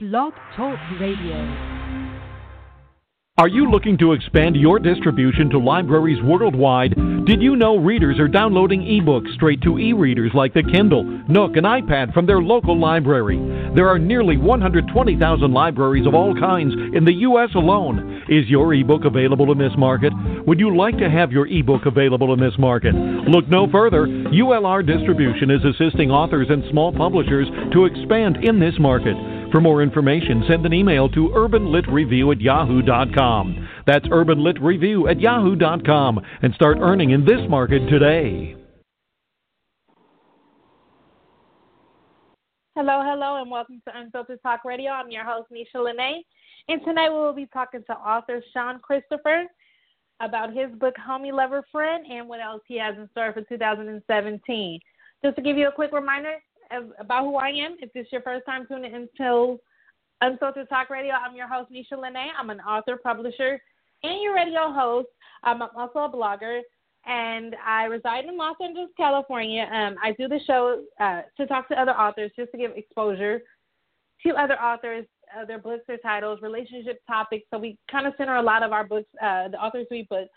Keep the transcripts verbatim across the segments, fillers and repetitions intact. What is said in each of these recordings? Blog Talk Radio. Are you looking to expand your distribution to libraries worldwide? Did you know readers are downloading ebooks straight to e-readers like the Kindle, Nook, and iPad from their local library? There are nearly one hundred twenty thousand libraries of all kinds in the U S alone. Is your ebook available in this market? Would you like to have your ebook available in this market? Look no further. U L R Distribution is assisting authors and small publishers to expand in this market. For more information, send an email to urban lit review at yahoo dot com. That's urban lit review at yahoo dot com and start earning in this market today. Hello, hello, and welcome to Unfiltered Talk Radio. I'm your host, Nisha Lene, and tonight we will be talking to author Shawn Christopher about his book, Homie Lover Friend, and what else he has in store for two thousand seventeen. Just to give you a quick reminder about who I am, if this is your first time tuning into Unfiltered Talk Radio, I'm your host, Nisha Lene. I'm an author, publisher, and your radio host. Um, I'm also a blogger, and I reside in Los Angeles, California. Um, I do the show uh, to talk to other authors, just to give exposure to other authors, uh, their books, their titles, relationship topics. So we kind of center a lot of our books, uh, the authors we book,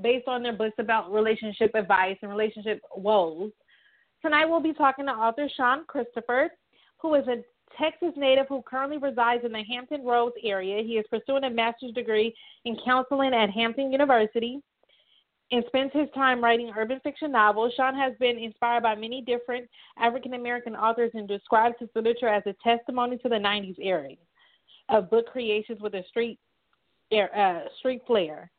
based on their books about relationship advice and relationship woes. Tonight we'll be talking to author Shawn Christopher, who is a Texas native who currently resides in the Hampton Roads area. He is pursuing a master's degree in counseling at Hampton University and spends his time writing urban fiction novels. Shawn has been inspired by many different African-American authors and describes his literature as a testimony to the nineties era of book creations with a street, uh, street flair.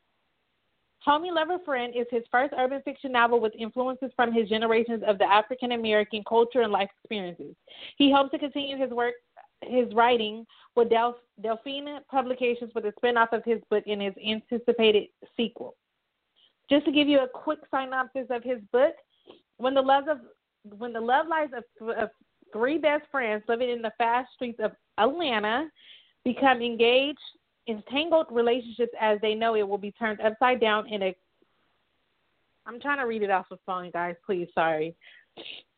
Homie Lover Friend is his first urban fiction novel with influences from his generations of the African-American culture and life experiences. He hopes to continue his work, his writing with Delph- Delphine Publications with a spinoff of his book and his anticipated sequel. Just to give you a quick synopsis of his book, when the, loves of, when the love lives of, of three best friends living in the fast streets of Atlanta become engaged, entangled relationships as they know it will be turned upside down in a I'm trying to read it off the phone, guys, please, sorry.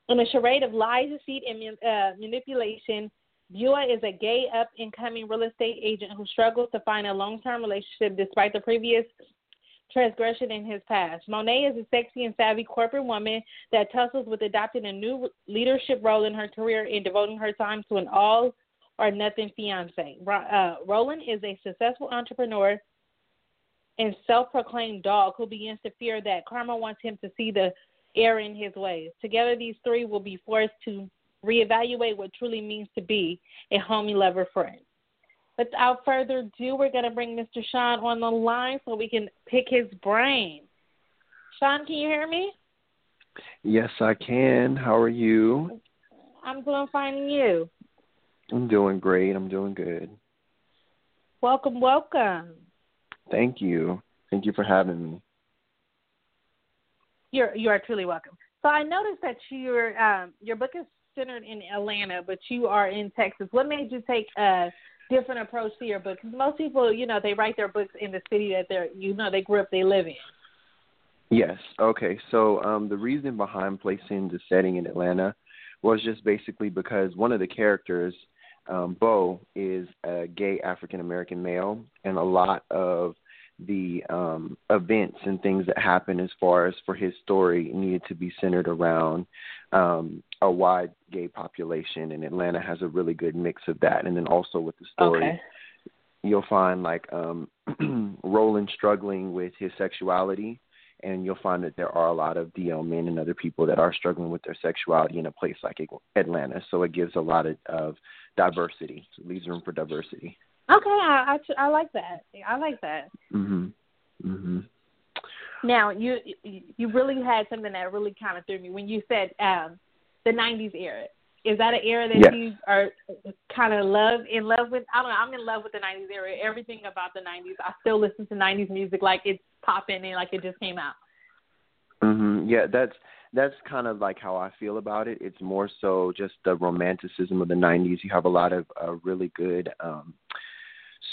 In a charade of lies, deceit, and uh, manipulation, Bua is a gay up-and-coming real estate agent who struggles to find a long-term relationship despite the previous transgression in his past. Monet is a sexy and savvy corporate woman that tussles with adopting a new leadership role in her career and devoting her time to an all or nothing fiance. Uh, Roland is a successful entrepreneur and self-proclaimed dog who begins to fear that karma wants him to see the error in his ways. Together, these three will be forced to reevaluate what truly means to be a homie lover friend. Without further ado, we're going to bring Mister Shawn on the line so we can pick his brain. Shawn, can you hear me? Yes, I can. How are you? I'm doing fine, and you? I'm doing great. I'm doing good. Welcome, welcome. Thank you. Thank you for having me. You're you are truly welcome. So I noticed that your um, your book is centered in Atlanta, but you are in Texas. What made you take a different approach to your book? Because most people, you know, they write their books in the city that they're you know they grew up, they live in. Yes. Okay. So um, the reason behind placing the setting in Atlanta was just basically because one of the characters, Um, Bo, is a gay African-American male, and a lot of the um, events and things that happen as far as for his story needed to be centered around um, a wide gay population, and Atlanta has a really good mix of that. And then also with the story, okay, you'll find like um, Roland struggling with his sexuality, and you'll find that there are a lot of D L men and other people that are struggling with their sexuality in a place like Atlanta. So it gives a lot of, of diversity. So it leaves room for diversity. Okay, I, I, I like that. I like that. Mhm. Mhm. Now you you really had something that really kind of threw me when you said um, the nineties era. Is that an era that yes. you are kind of love in love with? I don't know. I'm in love with the nineties era. Everything about the nineties. I still listen to nineties music like it's popping and like it just came out. Mm-hmm. Yeah, that's that's kind of like how I feel about it. It's more so just the romanticism of the nineties. You have a lot of uh, really good, um,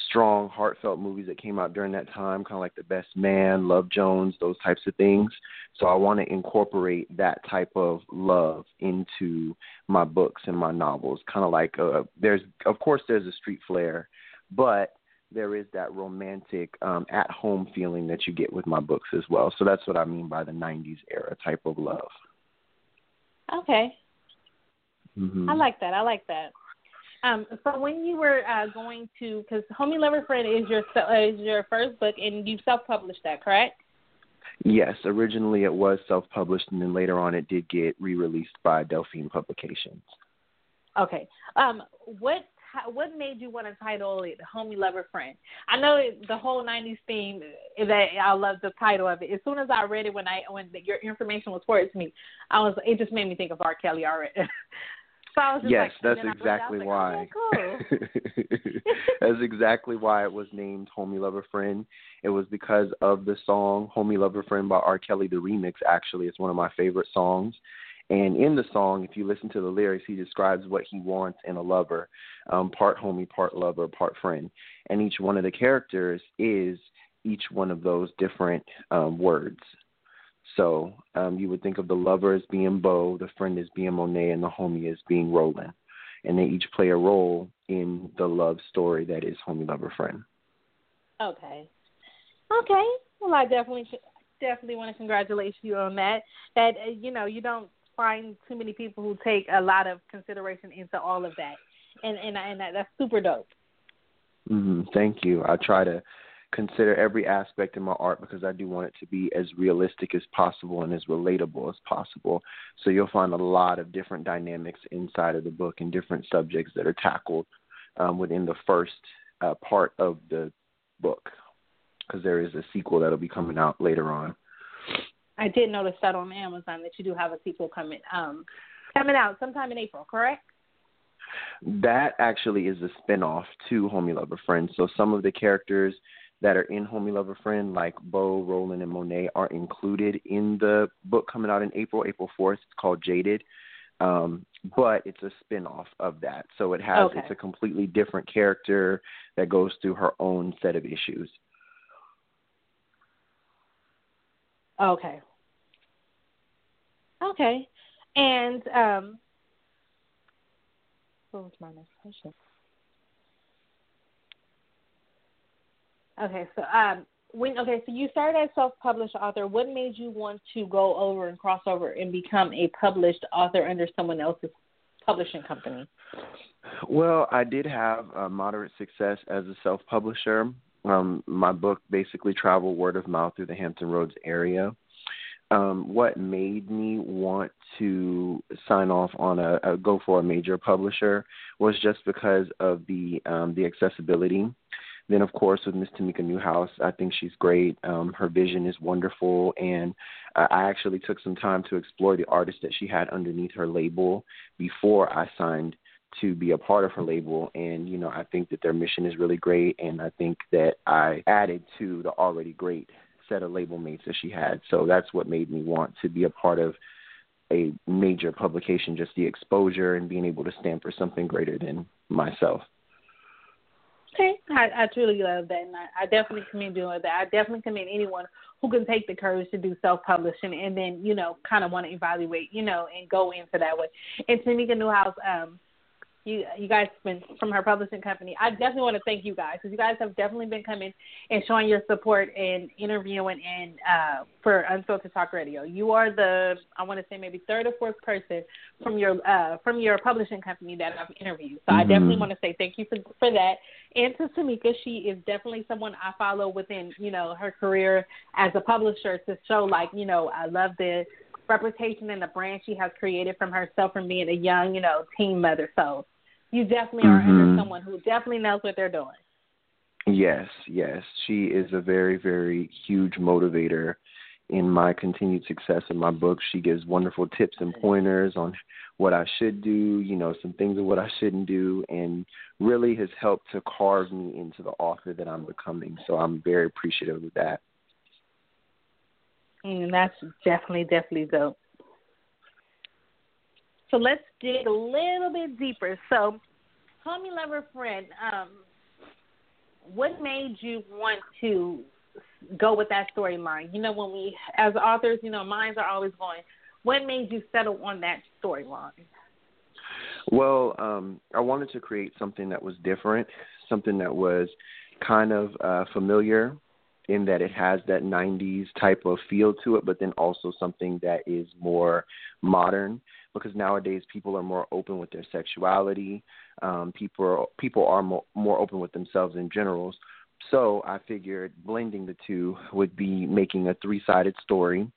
strong, heartfelt movies that came out during that time, kind of like The Best Man, Love Jones, those types of things. So I want to incorporate that type of love into my books and my novels. Kind of like a, there's, of course, there's a street flair, but there is that romantic um, at-home feeling that you get with my books as well. So that's what I mean by the nineties era type of love. Okay. Mm-hmm. I like that. I like that. Um, so when you were uh, going to, because Homie Lover Friend is your uh, is your first book, and you self-published that, correct? Yes. Originally it was self-published, and then later on it did get re-released by Delphine Publications. Okay. Um, what what made you want to title it Homie Lover Friend? I know it, the whole nineties theme, that I love the title of it. As soon as I read it, when I when the, your information was forwarded to me, I was it just made me think of R. Kelly already. So I was just yes, like, that's exactly like, why. Oh, cool. That's exactly why it was named Homie Lover Friend. It was because of the song Homie Lover Friend by R. Kelly, the remix, actually. It's one of my favorite songs. And in the song, if you listen to the lyrics, he describes what he wants in a lover, um, part homie, part lover, part friend. And each one of the characters is each one of those different um, words. So um, you would think of the lover as being Bo, the friend as being Monet, and the homie as being Roland. And they each play a role in the love story that is Homie Lover Friend. Okay. Okay. Well, I definitely definitely want to congratulate you on that. That, you know, you don't find too many people who take a lot of consideration into all of that. And, and, and that, that's super dope. Mm-hmm. Thank you. I try to consider every aspect in my art because I do want it to be as realistic as possible and as relatable as possible. So you'll find a lot of different dynamics inside of the book and different subjects that are tackled um, within the first uh, part of the book because there is a sequel that will be coming out later on. I did notice that on Amazon that you do have a sequel coming um, coming out sometime in April, correct? That actually is a spinoff to Homie Lover Friend. So some of the characters that are in Homie Lover Friend, like Bo, Roland, and Monet, are included in the book coming out in April, April fourth. It's called Jaded, um, but it's a spinoff of that. So it has okay. It's a completely different character that goes through her own set of issues. Okay. Okay. And um, what was my next question? Okay, so um, when okay, so you started as self-published author. What made you want to go over and cross over and become a published author under someone else's publishing company? Well, I did have uh, moderate success as a self-publisher. Um, my book basically traveled word of mouth through the Hampton Roads area. Um, what made me want to sign off on a, a go for a major publisher was just because of the um, the accessibility. Then, of course, with Miss Tamika Newhouse, I think she's great. Um, her vision is wonderful, and I actually took some time to explore the artists that she had underneath her label before I signed to be a part of her label. And, you know, I think that their mission is really great, and I think that I added to the already great set of label mates that she had. So that's what made me want to be a part of a major publication, just the exposure and being able to stand for something greater than myself. Okay, I, I truly love that, and I, I definitely commend doing that. I definitely commend anyone who can take the courage to do self-publishing and then, you know, kind of want to evaluate, you know, and go into that way. And Tamika Newhouse, um, you you guys been from her publishing company. I definitely want to thank you guys because you guys have definitely been coming and showing your support and interviewing and uh, for Unfiltered Talk Radio. You are the I want to say maybe third or fourth person from your uh, from your publishing company that I've interviewed. So mm-hmm. I definitely want to say thank you for for that. And to Tamika, she is definitely someone I follow within, you know, her career as a publisher to show, like, you know, I love the reputation and the brand she has created from herself from being a young, you know, teen mother. So you definitely are mm-hmm. under someone who definitely knows what they're doing. Yes, yes. She is a very, very huge motivator in my continued success in my book. She gives wonderful tips and pointers on what I should do, you know, some things of what I shouldn't do, and really has helped to carve me into the author that I'm becoming. So I'm very appreciative of that. And that's definitely, definitely dope. So let's dig a little bit deeper. So, Homie Lover Friend, um, what made you want to go with that storyline? You know, when we, as authors, you know, minds are always going, what made you settle on that storyline? Well, um, I wanted to create something that was different, something that was kind of uh, familiar in that it has that nineties type of feel to it, but then also something that is more modern, because nowadays people are more open with their sexuality. Um, people are, people are more, more open with themselves in general. So I figured blending the two would be making a three-sided story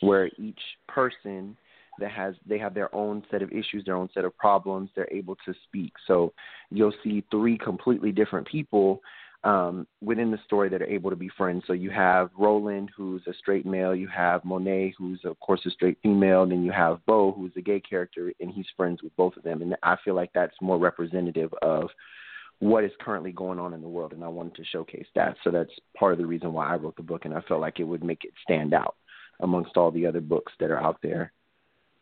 where each person that has, they have their own set of issues, their own set of problems, they're able to speak. So you'll see three completely different people Um, within the story that are able to be friends. So you have Roland, who's a straight male. You have Monet, who's, of course, a straight female. And then you have Beau, who's a gay character, and he's friends with both of them. And I feel like that's more representative of what is currently going on in the world, and I wanted to showcase that. So that's part of the reason why I wrote the book, and I felt like it would make it stand out amongst all the other books that are out there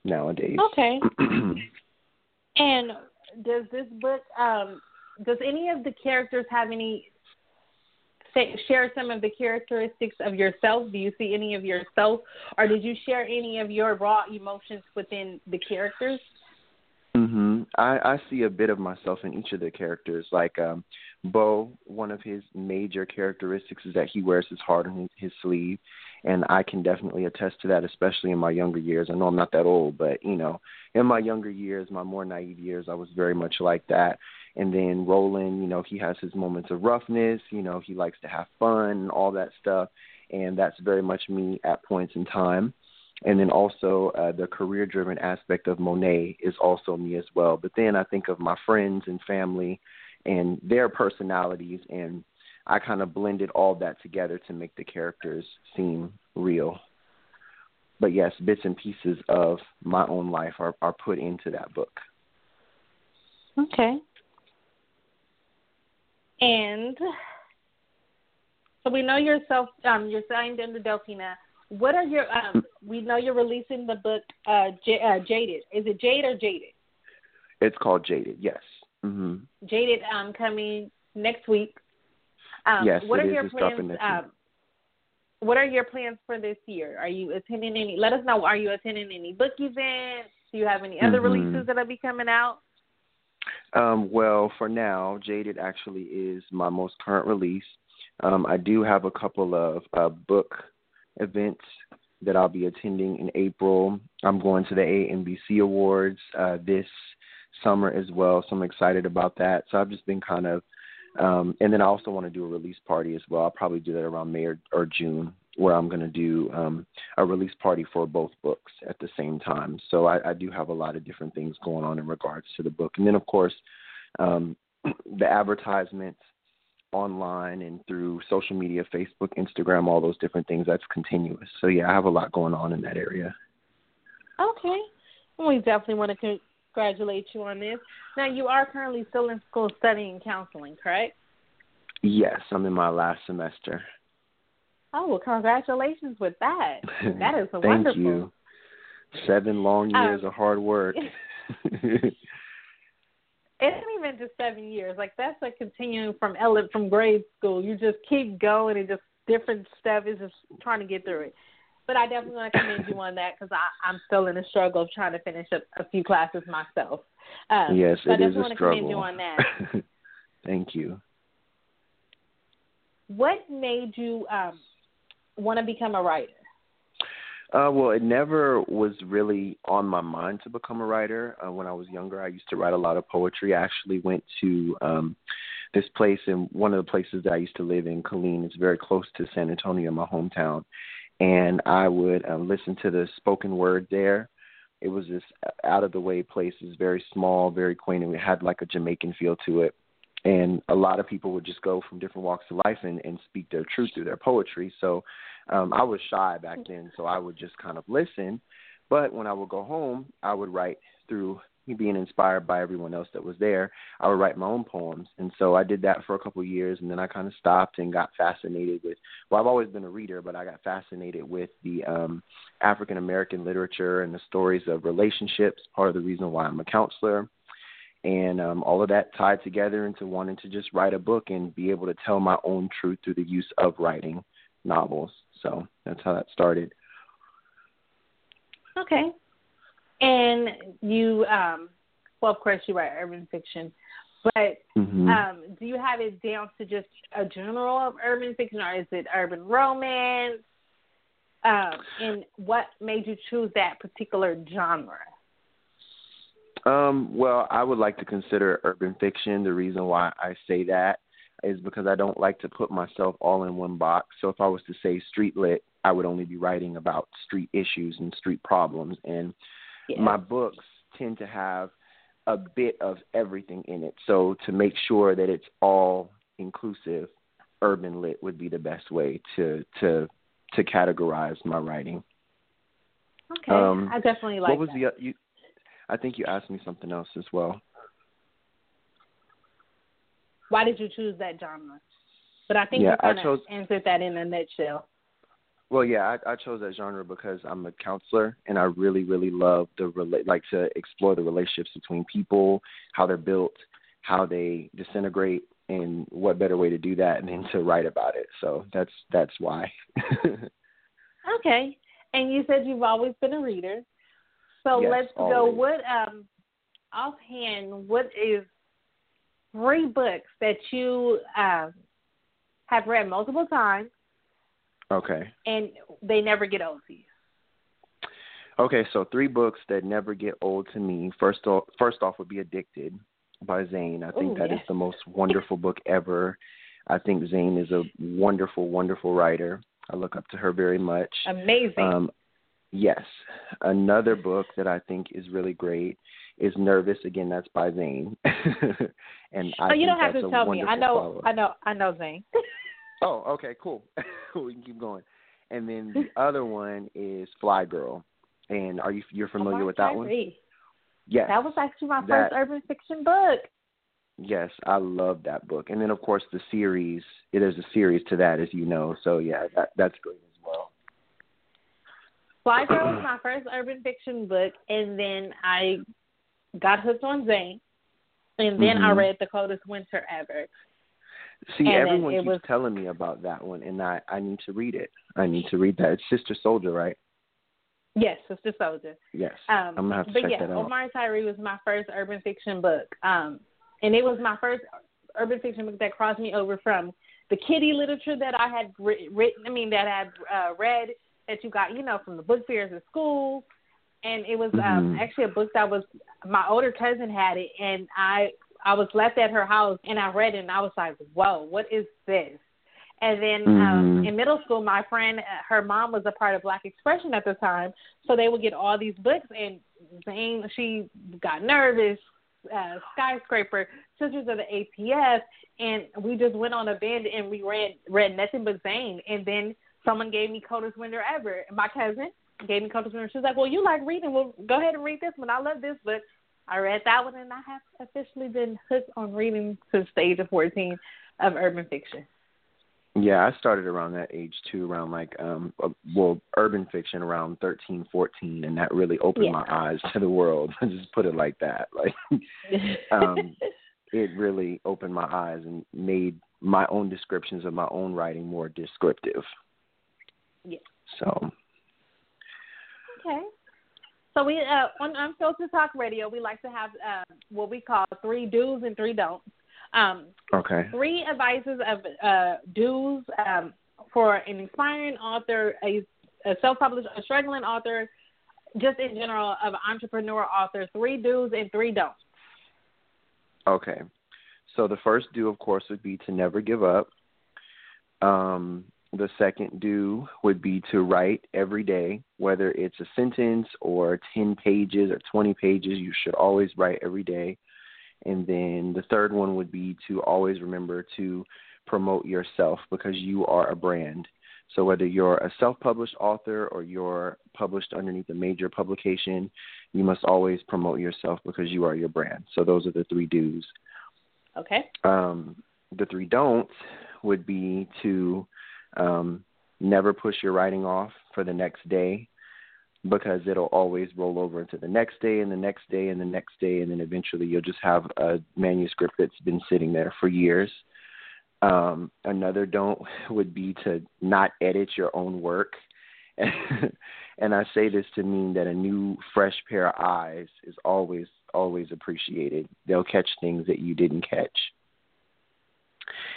nowadays. Okay. And does this book, um, does any of the characters have any... share some of the characteristics of yourself? Do you see any of yourself, or did you share any of your raw emotions within the characters? Mm-hmm. I, I see a bit of myself in each of the characters. Like um, Beau, one of his major characteristics is that he wears his heart on his, his sleeve, and I can definitely attest to that, especially in my younger years. I know I'm not that old, but, you know, in my younger years, my more naive years, I was very much like that. And then Roland, you know, he has his moments of roughness. You know, he likes to have fun and all that stuff. And that's very much me at points in time. And then also uh, the career-driven aspect of Monet is also me as well. But then I think of my friends and family and their personalities, and I kind of blended all that together to make the characters seem real. But, yes, bits and pieces of my own life are, are put into that book. Okay. And so we know yourself. Um, you're signed under Delphina. What are your? Um, we know you're releasing the book uh, J- uh, Jaded. Is it Jade or Jaded? It's called Jaded. Yes. Mm-hmm. Jaded um, coming next week. Um, yes. What it are is. your it's plans? Um, what are your plans for this year? Are you attending any? Let us know. Are you attending any book events? Do you have any other mm-hmm. releases that'll be coming out? Um, well, for now, Jaded actually is my most current release. Um, I do have a couple of uh, book events that I'll be attending in April. I'm going to the A M B C Awards uh, this summer as well, so I'm excited about that. So I've just been kind of, um, and then I also want to do a release party as well. I'll probably do that around May or, or June, where I'm going to do um, a release party for both books at the same time. So I, I do have a lot of different things going on in regards to the book. And then, of course, um, the advertisements online and through social media, Facebook, Instagram, all those different things, that's continuous. So, yeah, I have a lot going on in that area. Okay. We definitely want to congratulate you on this. Now, you are currently still in school studying counseling, correct? Yes, I'm in my last semester. Oh, well, congratulations with that. That is Thank wonderful. Thank you. Seven long years um, of hard work. It isn't even just seven years. Like, that's like continuing from ele- from grade school. You just keep going and just different stuff is just trying to get through it. But I definitely want to commend you on that, because I'm still in a struggle of trying to finish up a few classes myself. Um, yes, so it is a struggle. I definitely want to commend you on that. Thank you. What made you... Um, want to become a writer? Uh, well, it never was really on my mind to become a writer. Uh, when I was younger, I used to write a lot of poetry. I actually went to um, this place, and one of the places that I used to live in, Killeen, it's very close to San Antonio, my hometown, and I would uh, listen to the spoken word there. It was this out-of-the-way place. It was very small, very quaint, and it had like a Jamaican feel to it. And a lot of people would just go from different walks of life and, and speak their truth through their poetry. So um, I was shy back then, so I would just kind of listen. But when I would go home, I would write through being inspired by everyone else that was there, I would write my own poems. And so I did that for a couple of years, and then I kind of stopped and got fascinated with, well, I've always been a reader, but I got fascinated with the um, African-American literature and the stories of relationships, part of the reason why I'm a counselor. And um, all of that tied together into wanting to just write a book and be able to tell my own truth through the use of writing novels. So that's how that started. Okay. And you, um, well, of course, you write urban fiction, but mm-hmm. um, do you have it down to just a general of urban fiction, or is it urban romance? Um, and what made you choose that particular genre? Um, well, I would like to consider urban fiction. The reason why I say that is because I don't like to put myself all in one box. So if I was to say street lit, I would only be writing about street issues and street problems. And yeah. my books tend to have a bit of everything in it. So to make sure that it's all inclusive, urban lit would be the best way to to, to categorize my writing. Okay, um, I definitely like that. What was that. the you, I think you asked me something else as well. Why did you choose that genre? But I think yeah, you kind of chose... answered that in a nutshell. Well, yeah, I, I chose that genre because I'm a counselor, and I really, really love the rela- like to explore the relationships between people, how they're built, how they disintegrate, and what better way to do that than to write about it. So that's that's why. Okay, and you said you've always been a reader. So yes, let's always. go. What um, offhand? What is three books that you uh, have read multiple times? Okay. And they never get old to you. Okay, so three books that never get old to me. First off, first off would be Addicted by Zane. I think Ooh, that yes. is the most wonderful book ever. I think Zane is a wonderful, wonderful writer. I look up to her very much. Amazing. Um, yes. Another book that I think is really great is Nervous. Again, that's by Zane. and I oh, you don't have to tell me. I know. Follow-up. I know. I know Zane. Oh, okay, cool. We can keep going. And then the other one is Fly Girl. And are you you're familiar Omar with that Tyree. one? Yes. That was actually my that, first urban fiction book. Yes, I love that book. And then, of course, the series. There's a series to that, as you know. So, yeah, that, that's great as well. Fly Girl was my first urban fiction book. And then I got hooked on Zane. And then mm-hmm. I read The Coldest Winter Ever. See, and everyone keeps was, telling me about that one, and I, I need to read it. I need to read that. It's Sister Soldier, right? Yes, Sister Soldier. Yes. Um, I'm going to have to check yeah, that out. But, yeah, Omar Tyree was my first urban fiction book, um, and it was my first urban fiction book that crossed me over from the kiddie literature that I had re- written, I mean, that I had uh, read, that you got, you know, from the book fairs at school. And it was mm-hmm. um, actually a book that was my older cousin had it, and I – I was left at her house, and I read it, and I was like, whoa, what is this? And then mm-hmm. um, in middle school, my friend, her mom was a part of Black Expression at the time, so they would get all these books, and Zane, she got Nervous, uh, Skyscraper, Sisters of the A P S, and we just went on a bend, and we read, read nothing but Zane. And then someone gave me Coldest Winter Ever. My cousin gave me Coldest Winter. She was like, well, you like reading. Well, go ahead and read this one. I love this book. I read that one, and I have officially been hooked on reading since the age of fourteen of urban fiction. Yeah, I started around that age, too, around like, um, well, urban fiction around thirteen, fourteen, and that really opened yeah. my eyes to the world. I just put it like that. Like, um, it really opened my eyes and made my own descriptions of my own writing more descriptive. Yeah. So. Okay. So we uh, on Unfiltered Talk Radio, we like to have uh, what we call three do's and three don'ts. Um, okay. Three advices of uh, do's um, for an aspiring author, a, a self-published, a struggling author, just in general, of an entrepreneur author. Three do's and three don'ts. Okay. So the first do, of course, would be to never give up. Um. The second do would be to write every day, whether it's a sentence or ten pages or twenty pages. You should always write every day. And then the third one would be to always remember to promote yourself, because you are a brand. So whether you're a self-published author or you're published underneath a major publication, You must always promote yourself because you are your brand. So those are the three do's. Okay. Um, the three don'ts would be to um, never push your writing off for the next day, because it'll always roll over into the next day and the next day and the next day, and then eventually you'll just have a manuscript that's been sitting there for years. Um, another don't would be to not edit your own work. And I say this to mean that a new, fresh pair of eyes is always, always appreciated. They'll catch things that you didn't catch.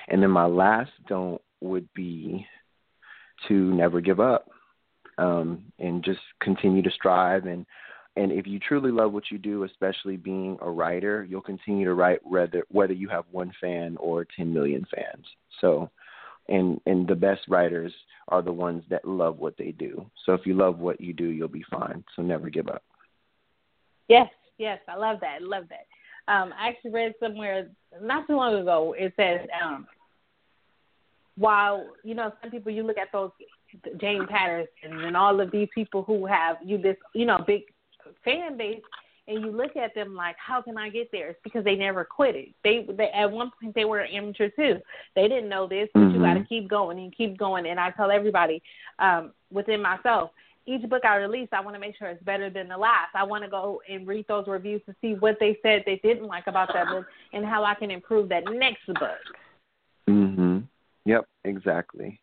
And then my last don't would be to never give up, um, and just continue to strive. And, and if you truly love what you do, especially being a writer, you'll continue to write whether, whether you have one fan or ten million fans. So, and, and the best writers are the ones that love what they do. So if you love what you do, you'll be fine. So never give up. Yes. Yes. I love that. I love that. Um, I actually read somewhere not too long ago, it says, um, while, you know, some people, you look at those Jane Patterson and all of these people who have you this, you know, big fan base, and you look at them like, how can I get there? It's because they never quit it. They, they at one point, they were amateur too. They didn't know this, but mm-hmm. you got to keep going and keep going. And I tell everybody, um, within myself, each book I release, I want to make sure it's better than the last. I want to go and read those reviews to see what they said they didn't like about that book and how I can improve that next book. Mm-hmm. Yep, exactly.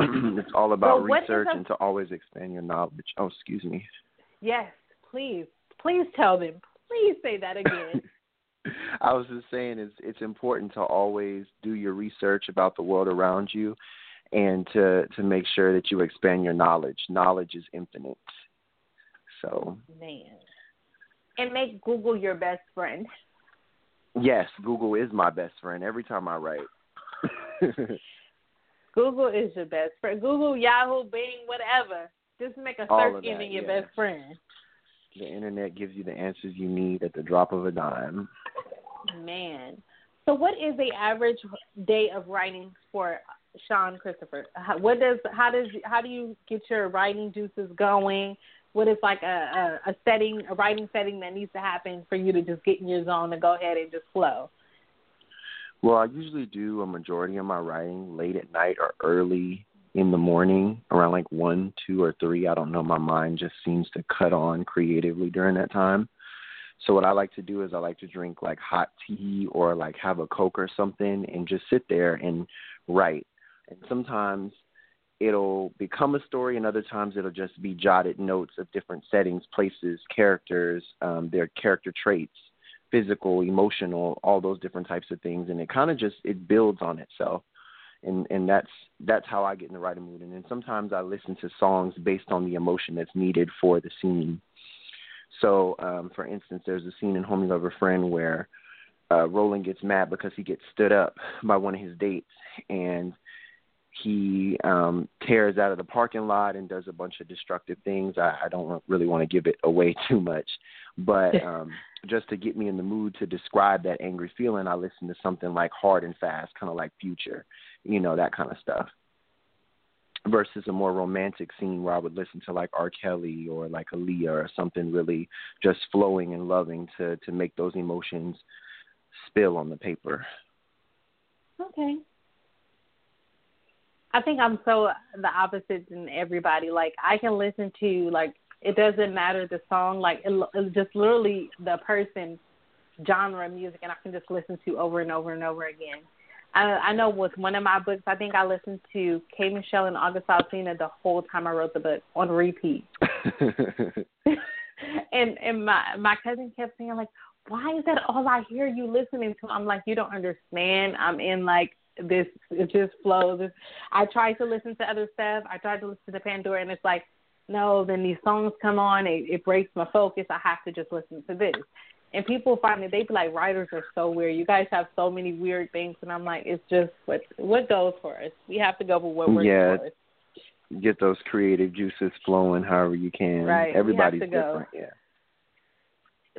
It's all about well, research a- and to always expand your knowledge. Oh, excuse me. Yes, please. Please tell them. Please say that again. I was just saying it's, it's important to always do your research about the world around you, and to, to make sure that you expand your knowledge. Knowledge is infinite. So, man. And make Google your best friend. Yes, Google is my best friend every time I write. Google is your best friend. Google, Yahoo, Bing, whatever. Just make a search engine your yes. best friend. The internet gives you the answers you need at the drop of a dime. Man. So what is the average day of writing for Shawn Christopher? How, what does how does how do you get your writing juices going? What is like a, a, a setting, a writing setting that needs to happen for you to just get in your zone and go ahead and just flow? Well, I usually do a majority of my writing late at night or early in the morning, around like one, two, or three. I don't know. My mind just seems to cut on creatively during that time. So what I like to do is I like to drink like hot tea or like have a Coke or something and just sit there and write. And sometimes it'll become a story, and other times it'll just be jotted notes of different settings, places, characters, um, their character traits, physical, emotional, all those different types of things. And it kind of just, it builds on itself. And and that's that's how I get in the writing mood. And then sometimes I listen to songs based on the emotion that's needed for the scene. So, um, for instance, there's a scene in Homie Lover Friend where uh, Roland gets mad because he gets stood up by one of his dates, and he um, tears out of the parking lot and does a bunch of destructive things. I, I don't really want to give it away too much, but um, just to get me in the mood to describe that angry feeling, I listen to something like Hard and Fast, kind of like Future, you know, that kind of stuff. Versus a more romantic scene where I would listen to like R. Kelly or like Aaliyah or something really just flowing and loving to, to make those emotions spill on the paper. Okay. I think I'm so the opposite than everybody. Like, I can listen to, like, it doesn't matter the song. Like, it, it's just literally the person's genre of music, and I can just listen to over and over and over again. I, I know with one of my books, I think I listened to K. Michelle and August Alsina the whole time I wrote the book on repeat. and and my, my cousin kept saying, like, why is that all I hear you listening to? I'm like, you don't understand. I'm in, like, this, it just flows. It's, I tried to listen to other stuff. I tried to listen to Pandora, and it's like, no, then these songs come on. It, it breaks my focus. I have to just listen to this. And people find that they be like, writers are so weird. You guys have so many weird things. And I'm like, it's just what what goes for us. We have to go with what works yeah, for us. Get those creative juices flowing however you can. Right. Everybody's different. Yeah.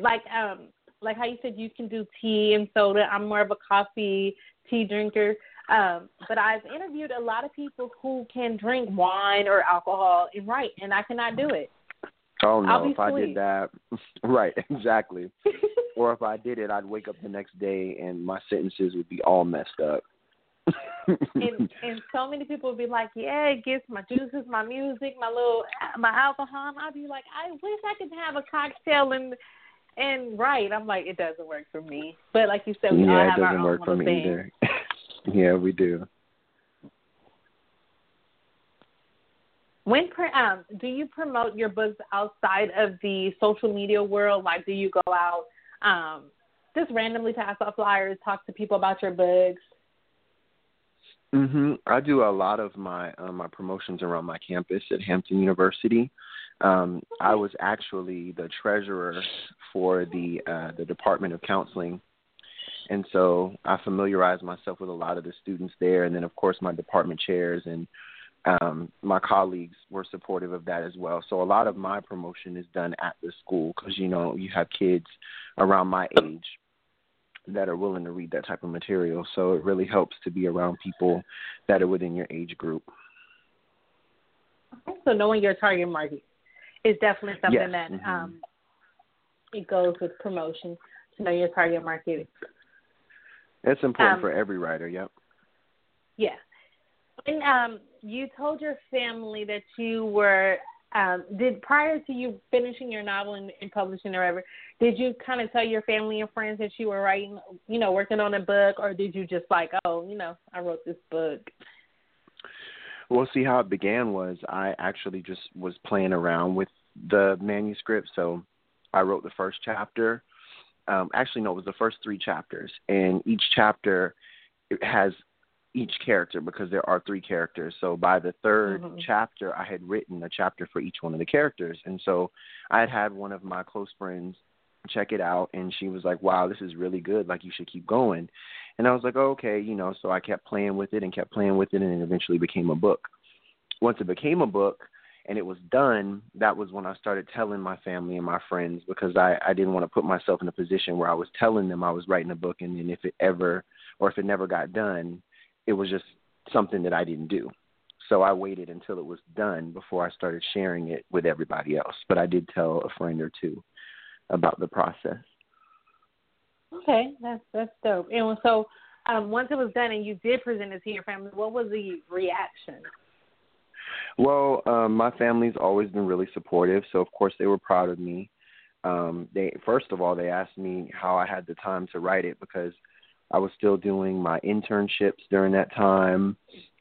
Like, um, like how you said you can do tea and soda. I'm more of a coffee tea drinker. Um, but I've interviewed a lot of people who can drink wine or alcohol and write, and I cannot do it. Oh, no, if asleep. I did that. Right, exactly. Or if I did it, I'd wake up the next day and my sentences would be all messed up. and, and so many people would be like, yeah, it gets my juices, my music, my little, my alcohol. I'd be like, I wish I could have a cocktail and, and right. I'm like, it doesn't work for me. But like you said, we yeah, all have our own little thing. Yeah, it doesn't work for me either. Yeah, we do. When um, do you promote your books outside of the social media world? Like, do you go out um, just randomly pass out flyers, talk to people about your books? Mm-hmm. I do a lot of my uh, my promotions around my campus at Hampton University. Um, I was actually the treasurer for the uh, the Department of Counseling. And so I familiarized myself with a lot of the students there. And then, of course, my department chairs and Um, my colleagues were supportive of that as well. So a lot of my promotion is done at the school because, you know, you have kids around my age that are willing to read that type of material. So it really helps to be around people that are within your age group. So knowing your target market is definitely something yes. that mm-hmm. um, it goes with promotion, to know your target market. That's important um, for every writer, yep. Yeah. And um, you told your family that you were, um, did prior to you finishing your novel and, and publishing or whatever, did you kind of tell your family and friends that you were writing, you know, working on a book, or did you just like, oh, you know, I wrote this book? Well, see, how it began was I actually just was playing around with the manuscript. So I wrote the first chapter. Um, actually, no, it was the first three chapters. And each chapter has each character, because there are three characters. So by the third mm-hmm. chapter, I had written a chapter for each one of the characters. And so I had had one of my close friends check it out, and she was like, wow, this is really good. Like, you should keep going. And I was like, oh, okay, you know, so I kept playing with it and kept playing with it, and it eventually became a book. Once it became a book and it was done, that was when I started telling my family and my friends, because I, I didn't want to put myself in a position where I was telling them I was writing a book, and then if it ever, or if it never got done, it was just something that I didn't do. So I waited until it was done before I started sharing it with everybody else. But I did tell a friend or two about the process. Okay, that's that's dope. And so um, once it was done and you did present it to your family, what was the reaction? Well, um, my family's always been really supportive. So, of course, they were proud of me. Um, they first of all, they asked me how I had the time to write it, because I was still doing my internships during that time.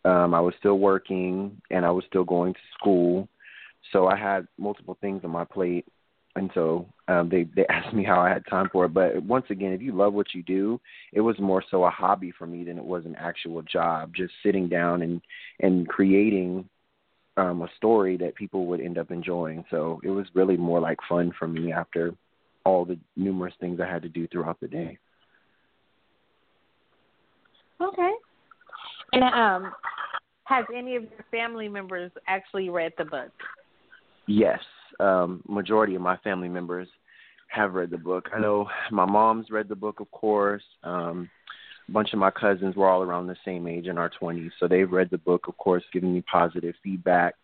Um, I was still working, and I was still going to school. So I had multiple things on my plate, and so um, they, they asked me how I had time for it. But once again, if you love what you do, it was more so a hobby for me than it was an actual job, just sitting down and, and creating um, a story that people would end up enjoying. So it was really more like fun for me after all the numerous things I had to do throughout the day. Okay. And um, has any of your family members actually read the book? Yes. Um, majority of my family members have read the book. I know my mom's read the book, of course. Um, a bunch of my cousins were all around the same age, in our twenties. So they've read the book, of course, giving me positive feedback.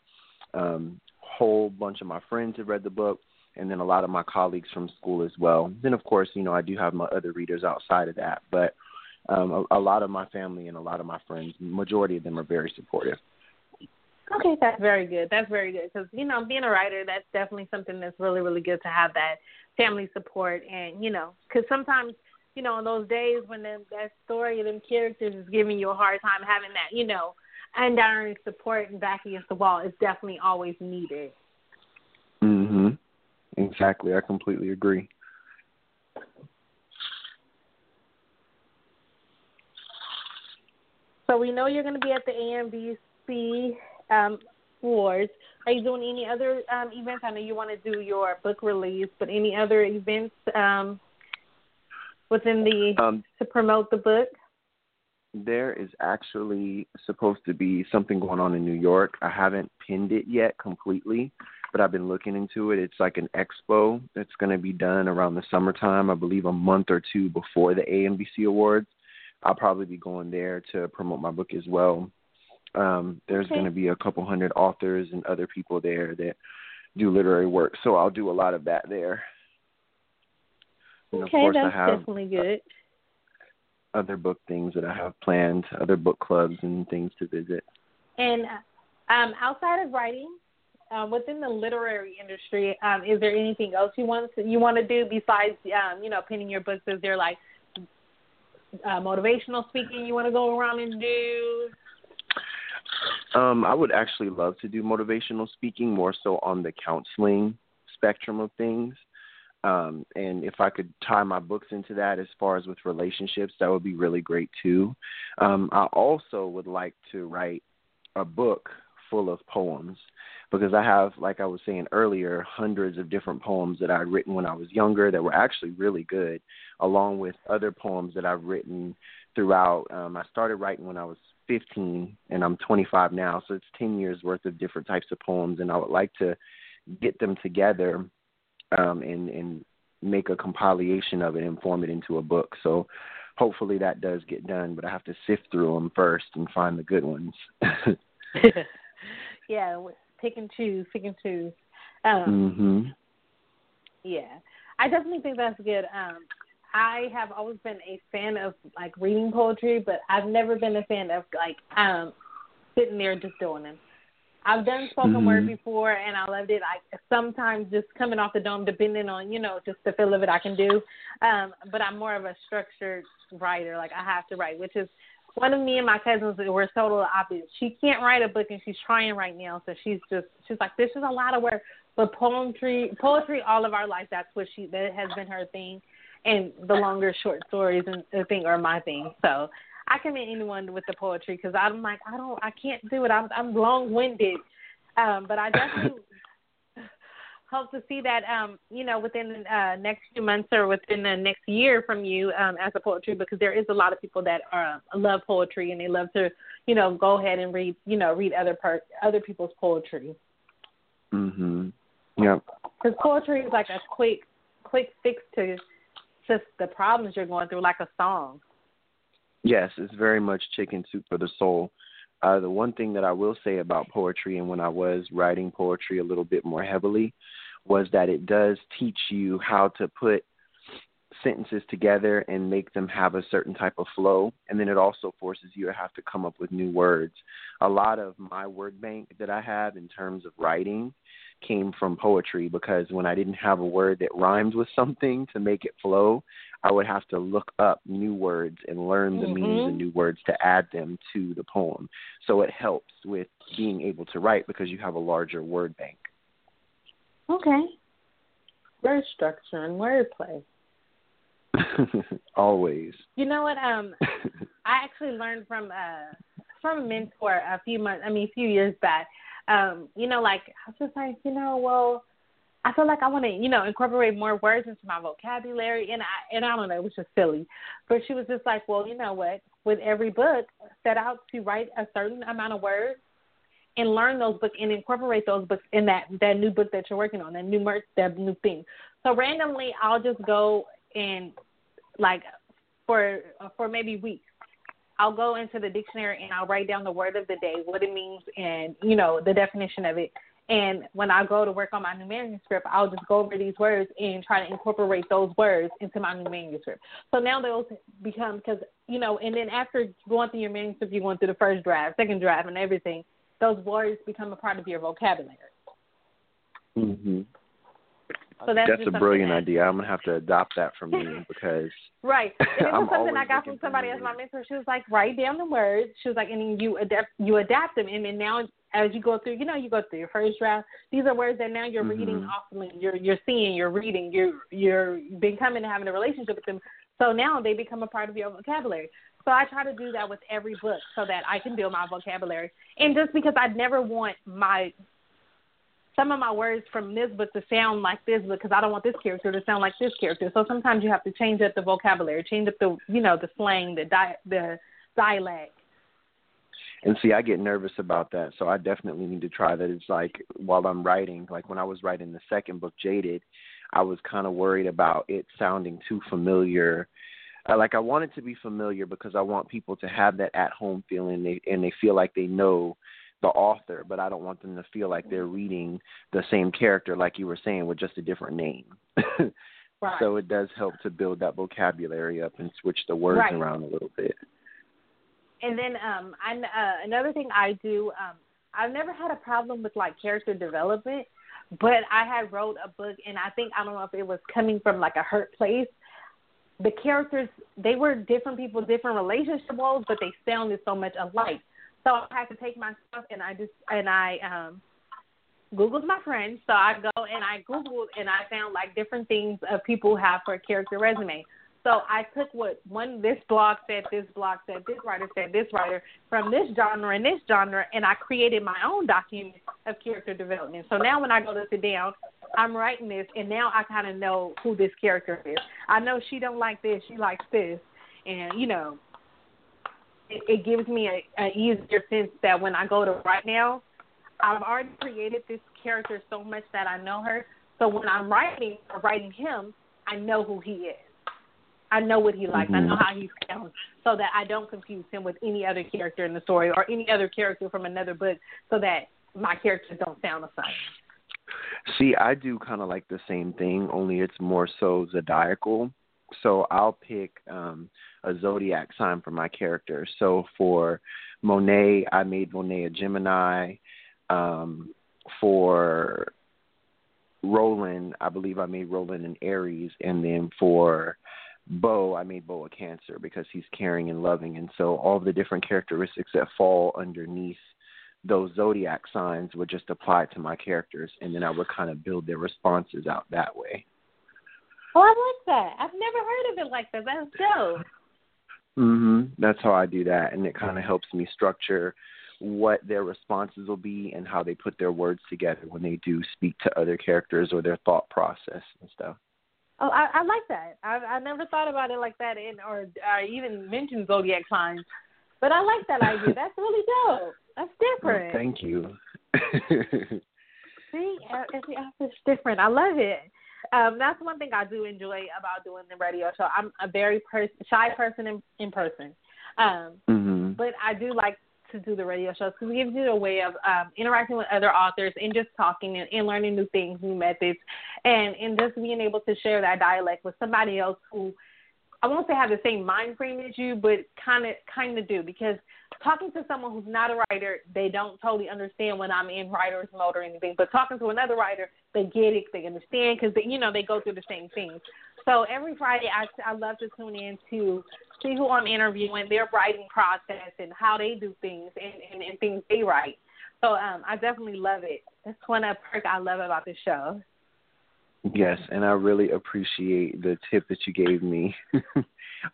Um, whole bunch of my friends have read the book, and then a lot of my colleagues from school as well. Then, of course, you know, I do have my other readers outside of that, but Um, a, a lot of my family and a lot of my friends, majority of them, are very supportive. Okay, that's very good. That's very good, because, you know, being a writer, that's definitely something that's really, really good to have that family support. And, you know, because sometimes, you know, on those days when the, that story of them characters is giving you a hard time, having that, you know, undying support and back against the wall is definitely always needed. Mm-hmm. Exactly. I completely agree. So we know you're going to be at the A M B C um, Awards. Are you doing any other um, events? I know you want to do your book release, but any other events um, within the um, to promote the book? There is actually supposed to be something going on in New York. I haven't pinned it yet completely, but I've been looking into it. It's like an expo that's going to be done around the summertime, I believe a month or two before the A M B C Awards. I'll probably be going there to promote my book as well. Um, there's okay. going to be a couple hundred authors and other people there that do literary work. So I'll do a lot of that there. And okay, of course that's I have definitely good. Other book things that I have planned, other book clubs and things to visit. And um, outside of writing, uh, within the literary industry, um, is there anything else you want to, you want to do besides, um, you know, penning your books? Is there like uh, motivational speaking you want to go around and do? Um, I would actually love to do motivational speaking, more so on the counseling spectrum of things. Um, and if I could tie my books into that as far as with relationships, that would be really great too. Um, I also would like to write a book full of poems because I have, like I was saying earlier, hundreds of different poems that I'd written when I was younger that were actually really good, along with other poems that I've written throughout. Um, I started writing when I was fifteen and I'm twenty-five now. So it's ten years worth of different types of poems. And I would like to get them together Um, and, and make a compilation of it and form it into a book. So hopefully that does get done, but I have to sift through them first and find the good ones. Yeah, pick and choose, pick and choose. Um, mm-hmm. Yeah, I definitely think that's good. Um, I have always been a fan of, like, reading poetry, but I've never been a fan of, like, um, sitting there just doing them. I've done spoken mm-hmm. word before, and I loved it. I sometimes just coming off the dome, depending on, you know, just the feel of it, I can do. Um, but I'm more of a structured writer. Like, I have to write, which is one of me and my cousins, we're total opposite. She can't write a book, and she's trying right now. So she's just, she's like, this is a lot of work. But poetry, poetry all of our life, that's what she, that has been her thing. And the longer short stories and the thing are my thing. So I commend anyone with the poetry because I'm like, I don't, I can't do it. I'm, I'm long-winded, um, but I definitely hope to see that, um, you know, within the uh, next few months or within the next year from you um, as a poetry, because there is a lot of people that are, love poetry and they love to, you know, go ahead and read, you know, read other per- other people's poetry. Mm-hmm. Yeah. Because poetry is like a quick, quick fix to just the problems you're going through, like a song. Yes, it's very much chicken soup for the soul. Uh, the one thing that I will say about poetry, and when I was writing poetry a little bit more heavily, was that it does teach you how to put sentences together and make them have a certain type of flow. And then it also forces you to have to come up with new words. A lot of my word bank that I have in terms of writing came from poetry, because when I didn't have a word that rhymed with something to make it flow, I would have to look up new words and learn the mm-hmm. meanings of new words to add them to the poem. So it helps with being able to write because you have a larger word bank. Okay. Word structure and wordplay. Always. You know what? Um, I actually learned from uh, from a mentor a few months, I mean, a few years back. Um, you know, like, I was just like, you know, well, I feel like I want to, you know, incorporate more words into my vocabulary. And I, and I don't know, it was just silly. But she was just like, well, you know what? With every book, set out to write a certain amount of words and learn those books and incorporate those books in that, that new book that you're working on, that new merch, that new thing. So randomly, I'll just go and, like, for for maybe weeks, I'll go into the dictionary and I'll write down the word of the day, what it means, and, you know, the definition of it. And when I go to work on my new manuscript, I'll just go over these words and try to incorporate those words into my new manuscript. So now those become, because, you know, and then after going through your manuscript, you're going through the first draft, second draft, and everything, those words become a part of your vocabulary. Mm-hmm. So that's, that's a brilliant that. idea. I'm going to have to adopt that from you because right. And this is something I got from somebody as my mentor. She was like, write down the words. She was like, and then you adapt, you adapt them. And then now as you go through, you know, you go through your first draft. These are words that now you're mm-hmm. reading often. You're you're seeing, you're reading, you're, you're becoming and having a relationship with them. So now they become a part of your vocabulary. So I try to do that with every book so that I can build my vocabulary. And just because I never want my – some of my words from this book to sound like this book because I don't want this character to sound like this character. So sometimes you have to change up the vocabulary, change up the, you know, the slang, the di- the dialect. And see, I get nervous about that. So I definitely need to try that. It's like while I'm writing, like when I was writing the second book, Jaded, I was kind of worried about it sounding too familiar. Uh, like I want it to be familiar because I want people to have that at home feeling and they, and they feel like they know the author, but I don't want them to feel like they're reading the same character, like you were saying, with just a different name. Right. So it does help to build that vocabulary up and switch the words right. around a little bit. And then um, I'm, uh, another thing I do, um, I've never had a problem with, like, character development, but I had wrote a book, and I think, I don't know if it was coming from, like, a hurt place. The characters, they were different people, different relationship roles, but they sounded so much alike. So I had to take my stuff, and I just, and I um, Googled my friends. So I go and I Googled, and I found, like, different things of people have for a character resume. So I took what one, this blog said, this blog said, this writer said, this writer, from this genre and this genre, and I created my own document of character development. So now when I go to sit down, I'm writing this, and now I kind of know who this character is. I know she don't like this, she likes this, and, you know, it, it gives me an easier sense that when I go to write now, I've already created this character so much that I know her. So when I'm writing or writing him, I know who he is. I know what he likes. Mm-hmm. I know how he sounds, so that I don't confuse him with any other character in the story or any other character from another book, so that my characters don't sound the same. See, I do kind of like the same thing, only it's more so zodiacal. So I'll pick um, a zodiac sign for my character. So for Monet, I made Monet a Gemini. Um, for Roland, I believe I made Roland an Aries. And then for Bo, I made Bo a Cancer, because he's caring and loving. And so all the different characteristics that fall underneath those zodiac signs would just apply to my characters, and then I would kind of build their responses out that way. Oh, I like that. I've never heard of it like that. That's dope. Mm-hmm. That's how I do that, and it kind of helps me structure what their responses will be and how they put their words together when they do speak to other characters or their thought process and stuff. Oh, I, I like that. I, I never thought about it like that, in, or uh, even mentioned zodiac signs. But I like that idea. That's really dope. That's different. Well, thank you. See, every outfit's different. I love it. Um, that's one thing I do enjoy about doing the radio show. I'm a very pers- shy person in, in person, um, mm-hmm. but I do like to do the radio shows because it gives you a way of um, interacting with other authors and just talking and, and learning new things, new methods, and, and just being able to share that dialect with somebody else who I won't say have the same mind frame as you, but kind of kind of do, because talking to someone who's not a writer, they don't totally understand when I'm in writer's mode or anything, but talking to another writer, they get it, they understand, because, you know, they go through the same things. So every Friday, I, I love to tune in to see who I'm interviewing, their writing process, and how they do things, and, and, and things they write. So um, I definitely love it. That's one perk I love about this show. Yes, and I really appreciate the tip that you gave me.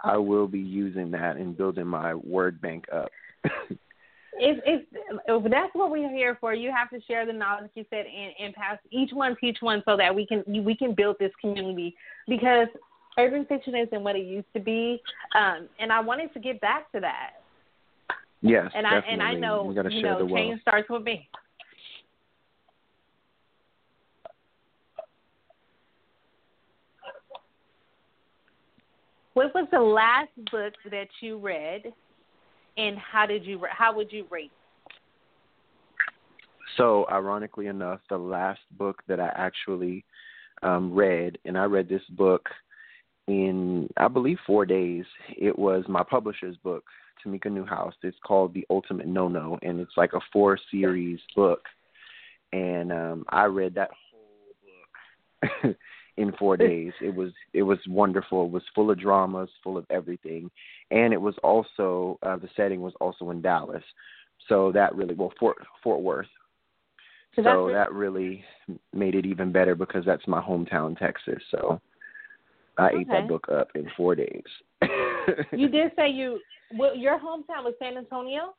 I will be using that and building my word bank up. If, if, if that's what we're here for, you have to share the knowledge you said and, and pass each one, teach one, so that we can we can build this community, because urban fiction isn't what it used to be, um, and I wanted to get back to that. Yes, and definitely. I and I know you know change starts with me. What was the last book that you read? And how did you? How would you rate? So, ironically enough, the last book that I actually um, read, and I read this book in, I believe, four days. It was my publisher's book, Tamika Newhouse. It's called The Ultimate No-No, and it's like a four-series book. And um, I read that whole book in four days. It was it was wonderful. It was full of dramas, full of everything, and it was also uh, the setting was also in Dallas, so that really well Fort Fort Worth. So, so really, that really made it even better, because that's my hometown, Texas. So I okay. ate that book up in four days. You did say you well, your hometown was San Antonio?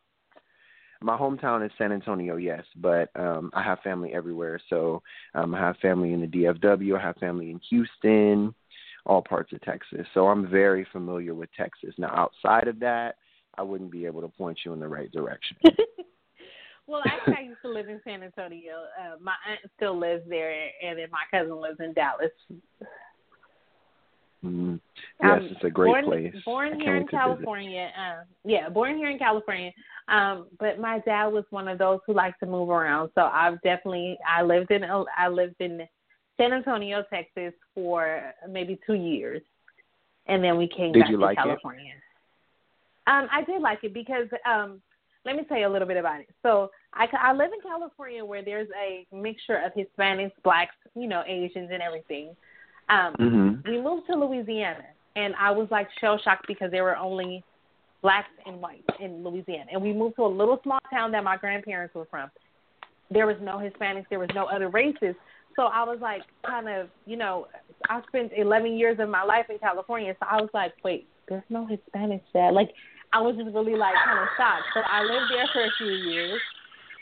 My hometown is San Antonio, yes, but um, I have family everywhere. So um, I have family in the D F W. I have family in Houston, all parts of Texas. So I'm very familiar with Texas. Now, outside of that, I wouldn't be able to point you in the right direction. Well, actually, I used to live in San Antonio. Uh, my aunt still lives there, and then my cousin lives in Dallas. Mm. Yes, um, it's a great born, place. Born here in California. Uh, yeah, born here in California. Um, but my dad was one of those who liked to move around. So I've definitely I lived in I lived in San Antonio, Texas, for maybe two years, and then we came did back to like California. It? Um, I did like it because um, let me tell you a little bit about it. So I, I live in California where there's a mixture of Hispanics, blacks, you know, Asians, and everything. Um, mm-hmm. We moved to Louisiana. And I was, like, shell-shocked because there were only blacks and whites in Louisiana. And we moved to a little small town that my grandparents were from. There was no Hispanics. There was no other races. So I was, like, kind of, you know, I spent eleven years of my life in California. So I was like, wait, there's no Hispanics, Dad. Like, I was just really, like, kind of shocked. So I lived there for a few years.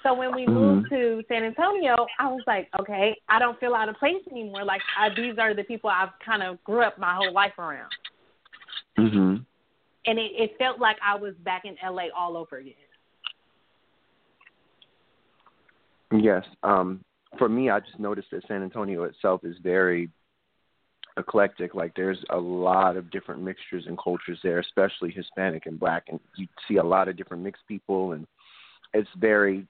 So when we mm-hmm. moved to San Antonio, I was like, okay, I don't feel out of place anymore. Like, I, these are the people I've kind of grew up my whole life around. Mm-hmm. And it, it felt like I was back in L A all over again. Yes. Um, for me, I just noticed that San Antonio itself is very eclectic. Like, there's a lot of different mixtures and cultures there, especially Hispanic and black. And you see a lot of different mixed people. And it's very,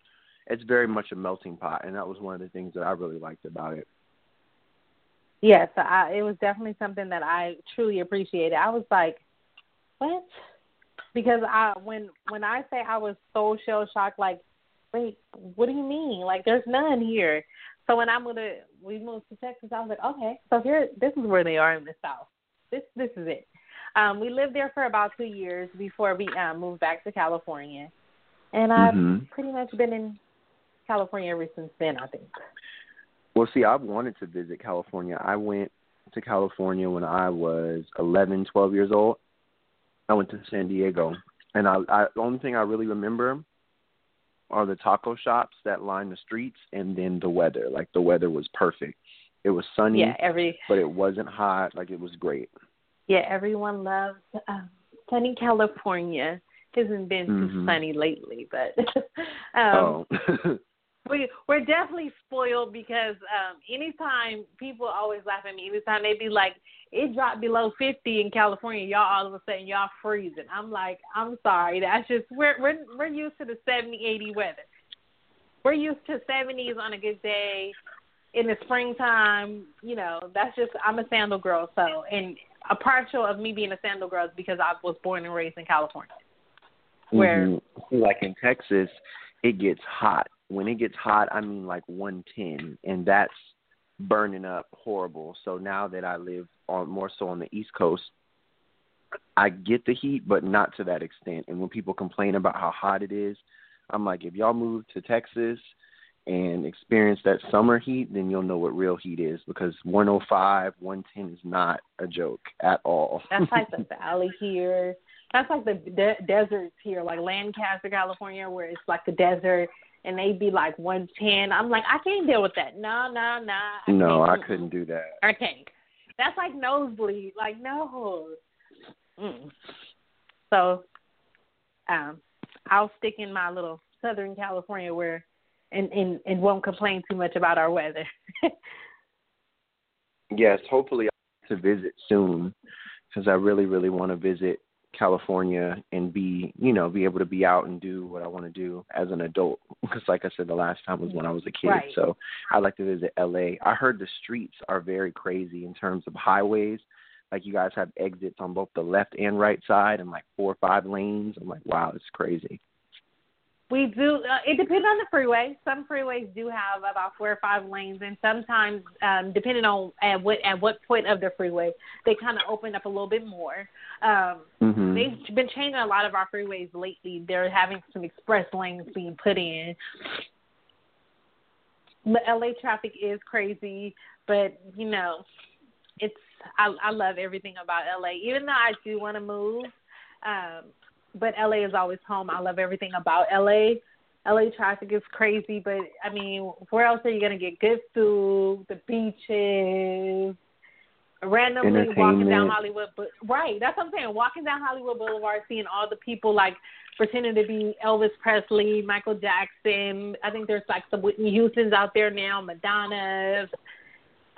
it's very much a melting pot. And that was one of the things that I really liked about it. Yeah, so I, it was definitely something that I truly appreciated. I was like, what? Because I when when I say I was so shell-shocked, like, wait, what do you mean? Like, there's none here. So when I moved to, we moved to Texas, I was like, okay, so here, this is where they are in the South. This this is it. Um, we lived there for about two years before we um, moved back to California. And I've mm-hmm. pretty much been in California ever since then, I think. Well, see, I've wanted to visit California. I went to California when I was eleven, twelve years old. I went to San Diego. And I, I, the only thing I really remember are the taco shops that line the streets and then the weather. Like, the weather was perfect. It was sunny, yeah, every, but it wasn't hot. Like, it was great. Yeah, everyone loves uh, sunny California. Hasn't been mm-hmm. too sunny lately, but um, oh. We, we're definitely spoiled because um, anytime people always laugh at me, anytime they be like, it dropped below fifty in California, y'all all of a sudden, y'all freezing. I'm like, I'm sorry. That's just, we're, we're, we're used to the seventy, eighty weather. We're used to seventies on a good day in the springtime. You know, that's just, I'm a sandal girl. So, and a partial of me being a sandal girl is because I was born and raised in California. Where, mm-hmm. like in Texas, it gets hot. When it gets hot, I mean like one ten, and that's burning up horrible. So now that I live on more so on the East Coast, I get the heat, but not to that extent. And when people complain about how hot it is, I'm like, if y'all move to Texas and experience that summer heat, then you'll know what real heat is, because one oh five, one ten is not a joke at all. That's like the valley here. That's like the de- deserts here, like Lancaster, California, where it's like the desert, and they be like one ten. I'm like, I can't deal with that. No, no, no. I no, can't. I couldn't do that. I can't. That's like nosebleed. Like, no. Mm. So um, I'll stick in my little Southern California where and, and, and won't complain too much about our weather. Yes, hopefully I'll get to visit soon, because I really, really want to visit California and be, you know, be able to be out and do what I want to do as an adult. Because like I said, the last time was when I was a kid. Right. So I like to visit L A. I heard the streets are very crazy in terms of highways. Like, you guys have exits on both the left and right side and like four or five lanes. I'm like, wow, it's crazy. We do. Uh, it depends on the freeway. Some freeways do have about four or five lanes, and sometimes, um, depending on at what at what point of the freeway, they kind of open up a little bit more. Um, mm-hmm. They've been changing a lot of our freeways lately. They're having some express lanes being put in. The L A traffic is crazy, but you know, it's I, I love everything about L A. Even though I do want to move. Um, But L A is always home. I love everything about L A. L A traffic is crazy, but, I mean, where else are you going to get good food, the beaches, randomly walking down Hollywood? Right, that's what I'm saying. Walking down Hollywood Boulevard, seeing all the people, like, pretending to be Elvis Presley, Michael Jackson. I think there's, like, some Whitney Houstons out there now, Madonna's.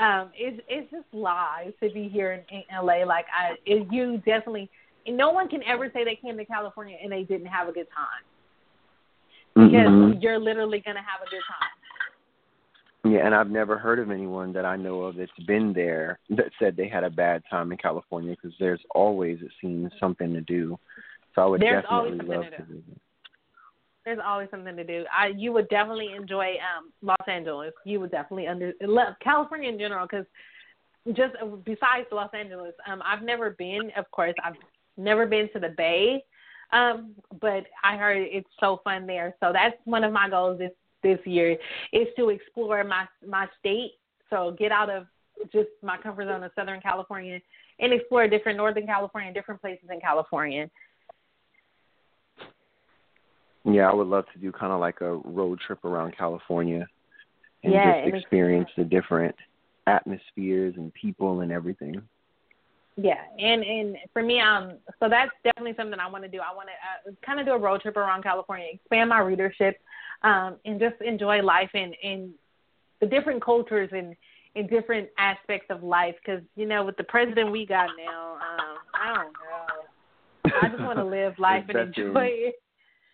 Um, it's it's just live to be here in, in L A. Like I, it, you definitely, no one can ever say they came to California and they didn't have a good time, because mm-hmm. you're literally gonna have a good time. Yeah, and I've never heard of anyone that I know of that's been there that said they had a bad time in California, because there's always, it seems, something to do. So I would there's definitely love to, to do. It. There's always something to do. I, you would definitely enjoy um, Los Angeles. You would definitely under, love California in general, because just besides Los Angeles, um, I've never been, of course, I've never been to the Bay, um, but I heard it's so fun there. So that's one of my goals this, this year, is to explore my, my state. So get out of just my comfort zone of Southern California and explore different Northern California, different places in California. Yeah, I would love to do kind of like a road trip around California and yeah, just experience the different atmospheres and people and everything. Yeah, and, and for me, um, so that's definitely something I want to do. I want to uh, kind of do a road trip around California, expand my readership, um, and just enjoy life and, and the different cultures and, and different aspects of life. Because, you know, with the president we got now, um, I don't know. I just want to live life and enjoy it.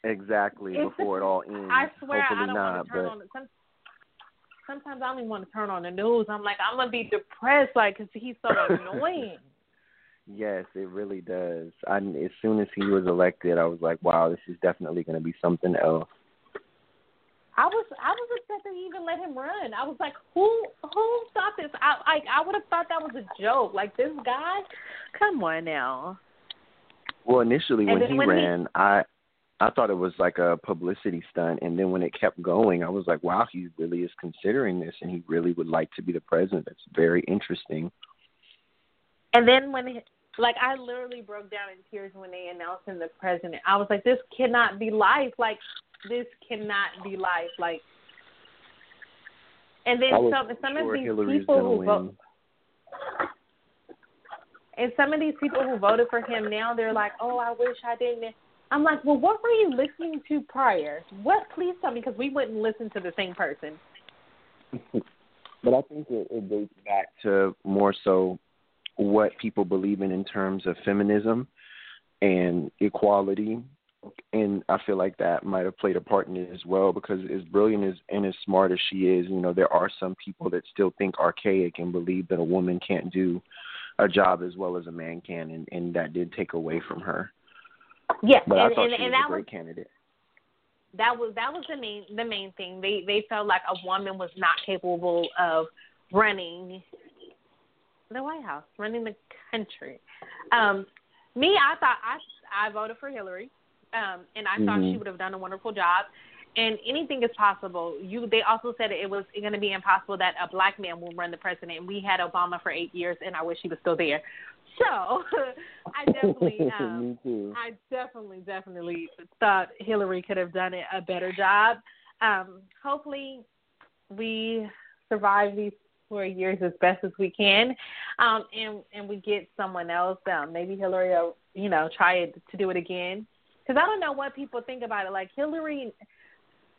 Exactly, it's before just, it all ends. I swear, hopefully I don't not, want to turn but... on. Some, sometimes I don't even want to turn on the news. I'm like, I'm gonna be depressed, like, because he's so annoying. Yes, it really does. I, as soon as he was elected, I was like, wow, this is definitely gonna be something else. I was, I was upset that he even let him run. I was like, who, who thought this? I, like, I would have thought that was a joke. Like, this guy, come on now. Well, initially when he when ran, he... I. I thought it was like a publicity stunt, and then when it kept going, I was like, wow, he really is considering this, and he really would like to be the president. That's very interesting. And then when, it, like, I literally broke down in tears when they announced him the president. I was like, this cannot be life. Like, this cannot be life. Like, and then some, some sure of these Hillary's people who vote. And some of these people who voted for him now, they're like, oh, I wish I didn't. I'm like, well, what were you listening to prior? What? Please tell me, because we wouldn't listen to the same person. But I think it, it dates back to more so what people believe in in terms of feminism and equality, and I feel like that might have played a part in it as well, because as brilliant as and as smart as she is, you know, there are some people that still think archaic and believe that a woman can't do a job as well as a man can, and, and that did take away from her. Yeah, but and, I thought and, she and was that a great was, candidate. That was that was the main the main thing. They they felt like a woman was not capable of running the White House, running the country. Um, me, I thought I I voted for Hillary, um, and I mm-hmm. thought she would have done a wonderful job. And anything is possible. You they also said it was going to be impossible that a black man will run the president. We had Obama for eight years, and I wish he was still there. So I definitely, um, I definitely, definitely thought Hillary could have done it a better job. Um, hopefully, we survive these four years as best as we can, um, and and we get someone else. Um, maybe Hillary will, you know, try it, to do it again. Because I don't know what people think about it. Like Hillary,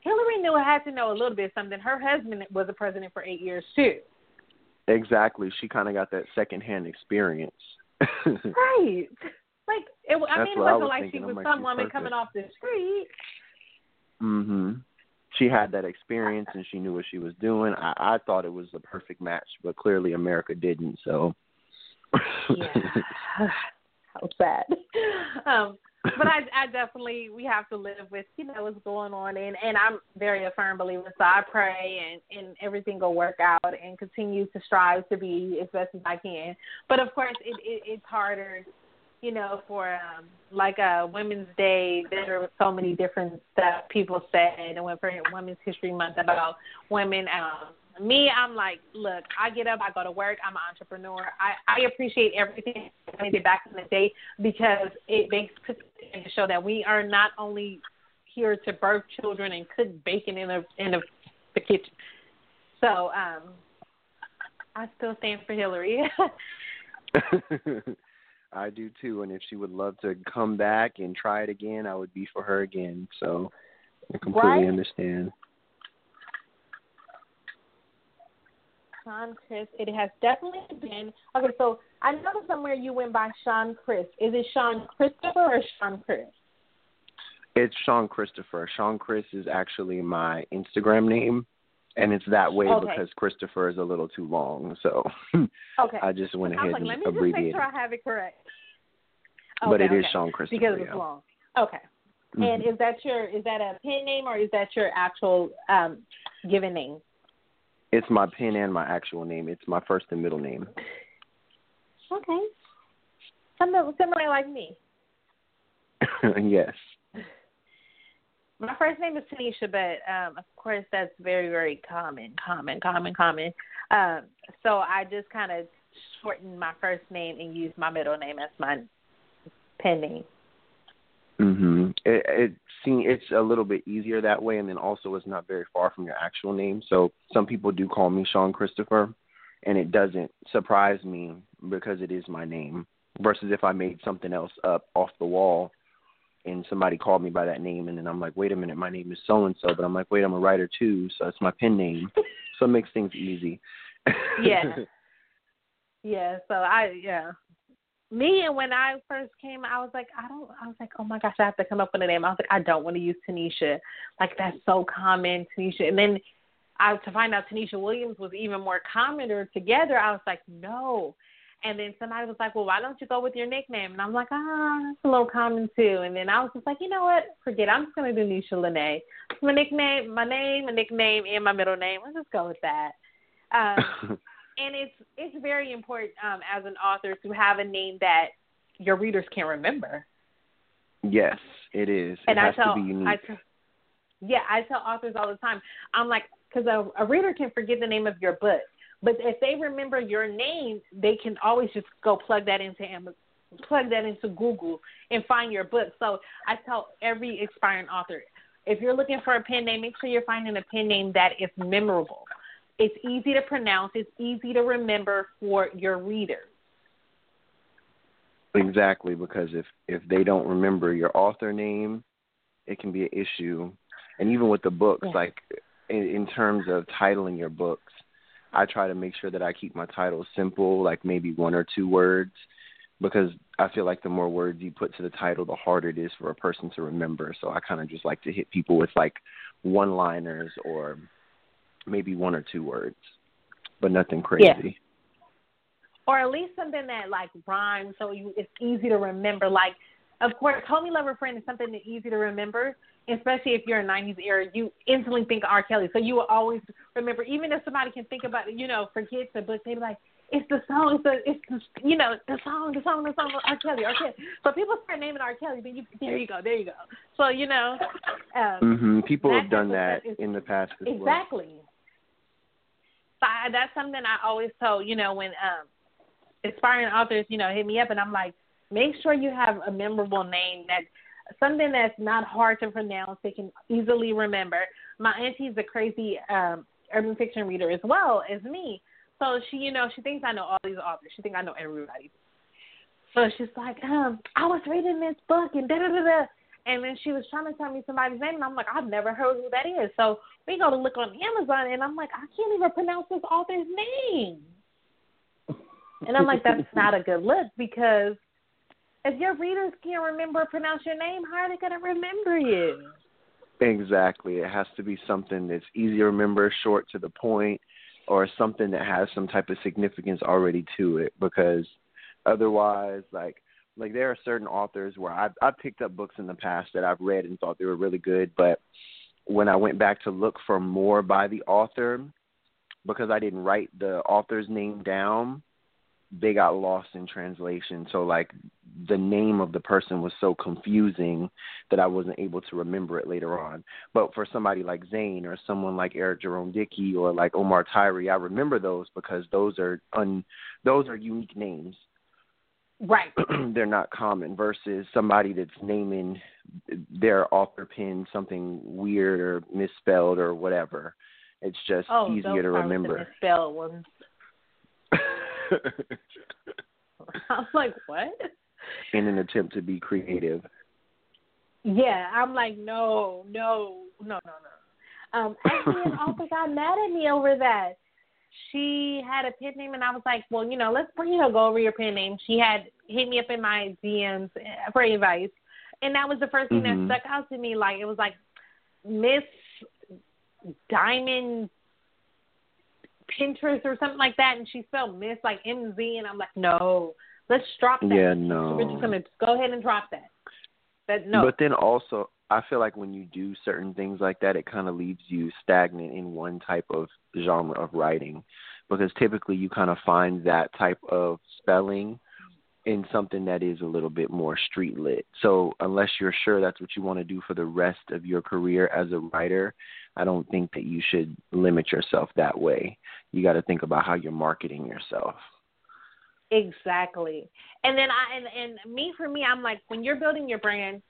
Hillary knew had to know a little bit something. Her husband was the president for eight years too. Exactly. She kind of got that secondhand experience. Right. Like, it, I That's mean, it wasn't was like thinking. she was like, some woman perfect. coming off the street. Mm-hmm. She had that experience and she knew what she was doing. I, I thought it was the perfect match, but clearly America didn't, so. Yeah. How sad. Um, but I, I definitely, we have to live with, you know, what's going on. And, and I'm very a firm believer, so I pray and, and everything will work out and continue to strive to be as best as I can. But, of course, it, it it's harder, you know, for um, like a Women's Day, there were so many different stuff people said. And went for Women's History Month about women. Um, me, I'm like, look, I get up, I go to work, I'm an entrepreneur. I, I appreciate everything I did back in the day, because it makes and to show that we are not only here to birth children and cook bacon in the in the, the kitchen. So um, I still stand for Hillary. I do too, and if she would love to come back and try it again, I would be for her again. So I completely right? understand. Shawn Chris. It has definitely been. Okay, so I know somewhere you went by Shawn Chris. Is it Shawn Christopher or Shawn Chris? It's Shawn Christopher. Shawn Chris is actually my Instagram name, and it's that way okay. because Christopher is a little too long. So okay. I just went ahead like, and abbreviated. Let me just make sure I have it correct. Okay, but it okay. is Shawn Christopher. Because it's yeah. long. Okay. Mm-hmm. And is that your is that a pen name or is that your actual um, given name? It's my pen and my actual name. It's my first and middle name. Okay. Somebody like me. Yes. My first name is Tanisha, but um, of course that's very, very common, common, common, common. Um, so I just kind of shortened my first name and used my middle name as my pen name. Mm-hmm. It, it seems it's a little bit easier that way, and then also it's not very far from your actual name. So some people do call me Shawn Christopher, and it doesn't surprise me because it is my name. Versus if I made something else up off the wall, and somebody called me by that name, and then I'm like, wait a minute, my name is so and so, but I'm like, wait, I'm a writer too, so it's my pen name. So it makes things easy. Yeah. Yeah. So I yeah. Me and when I first came, I was like, I don't, I was like, oh my gosh, I have to come up with a name. I was like, I don't want to use Tanisha. Like, that's so common, Tanisha. And then I to find out Tanisha Williams was even more common or together, I was like, no. And then somebody was like, well, why don't you go with your nickname? And I'm like, ah, that's a little common too. And then I was just like, you know what? Forget it. I'm just going to do Nisha Lene. My nickname, my name, a nickname, and my middle name. Let's just go with that. Um, and it's it's very important um, as an author to have a name that your readers can remember. Yes, it is. And it has I tell, to be unique. I tell, yeah, I tell authors all the time. I'm like, because a, a reader can forget the name of your book. But if they remember your name, they can always just go plug that into Amazon, plug that into Google and find your book. So I tell every aspiring author, if you're looking for a pen name, make sure you're finding a pen name that is memorable. It's easy to pronounce. It's easy to remember for your readers. Exactly, because if, if they don't remember your author name, it can be an issue. And even with the books, yeah. like in, in terms of titling your books, I try to make sure that I keep my titles simple, like maybe one or two words, because I feel like the more words you put to the title, the harder it is for a person to remember. So I kind of just like to hit people with like one-liners or maybe one or two words, but nothing crazy. Yeah. Or at least something that like rhymes so you, it's easy to remember. Like, of course, Homie Lover Friend is something that's easy to remember. Especially if you're a nineties era, you instantly think of R. Kelly. So you will always remember, even if somebody can think about, you know, forget the book, they be like, it's the song, it's the, it's the, you know, the song, the song, the song, R. Kelly, R. Kelly. So people start naming R. Kelly, then you, there you go, there you go. So, you know. Um, mm-hmm. People have done that is, in the past as exactly. well. Exactly. So I, that's something I always tell, you know, when um, aspiring authors, you know, hit me up, and I'm like, make sure you have a memorable name that something that's not hard to pronounce, they can easily remember. My auntie's a crazy um, urban fiction reader as well as me. So she, you know, she thinks I know all these authors. She thinks I know everybody. So she's like, um, I was reading this book and da-da-da-da. And then she was trying to tell me somebody's name, and I'm like, I've never heard who that is. So we go to look on Amazon, and I'm like, I can't even pronounce this author's name. And I'm like, that's not a good look because if your readers can't remember or pronounce your name, how are they going to remember you? Exactly. It has to be something that's easy to remember, short to the point, or something that has some type of significance already to it, because otherwise, like, like there are certain authors where I've, I've picked up books in the past that I've read and thought they were really good, but when I went back to look for more by the author, because I didn't write the author's name down, they got lost in translation. So like the name of the person was so confusing that I wasn't able to remember it later on. But for somebody like Zane or someone like Eric Jerome Dickey or like Omar Tyree, I remember those because those are un, those are unique names. Right. They're not common versus somebody that's naming their author pen something weird or misspelled or whatever. It's just oh, easier to remember. Misspelled ones. I was like, what? In an attempt to be creative. Yeah, I'm like, no, no, no, no, no. Um, actually, an author got mad at me over that. she had a pen name, and I was like, well, you know, let's bring her, go over your pen name. She had hit me up in my D Ms for advice, and that was the first thing mm-hmm. that stuck out to me. Like, it was like Miss Diamond Pinterest or something like that, and she spelled Miss like M Z, and I'm like, no, let's drop that. Yeah, no. We're just going to go ahead and drop that. But, no. But then also, I feel like when you do certain things like that, it kind of leaves you stagnant in one type of genre of writing, because typically you kind of find that type of spelling in something that is a little bit more street lit. So unless you're sure that's what you want to do for the rest of your career as a writer, I don't think that you should limit yourself that way. You got to think about how you're marketing yourself. Exactly. And then I, and, and me, for me, I'm like, when you're building your brand,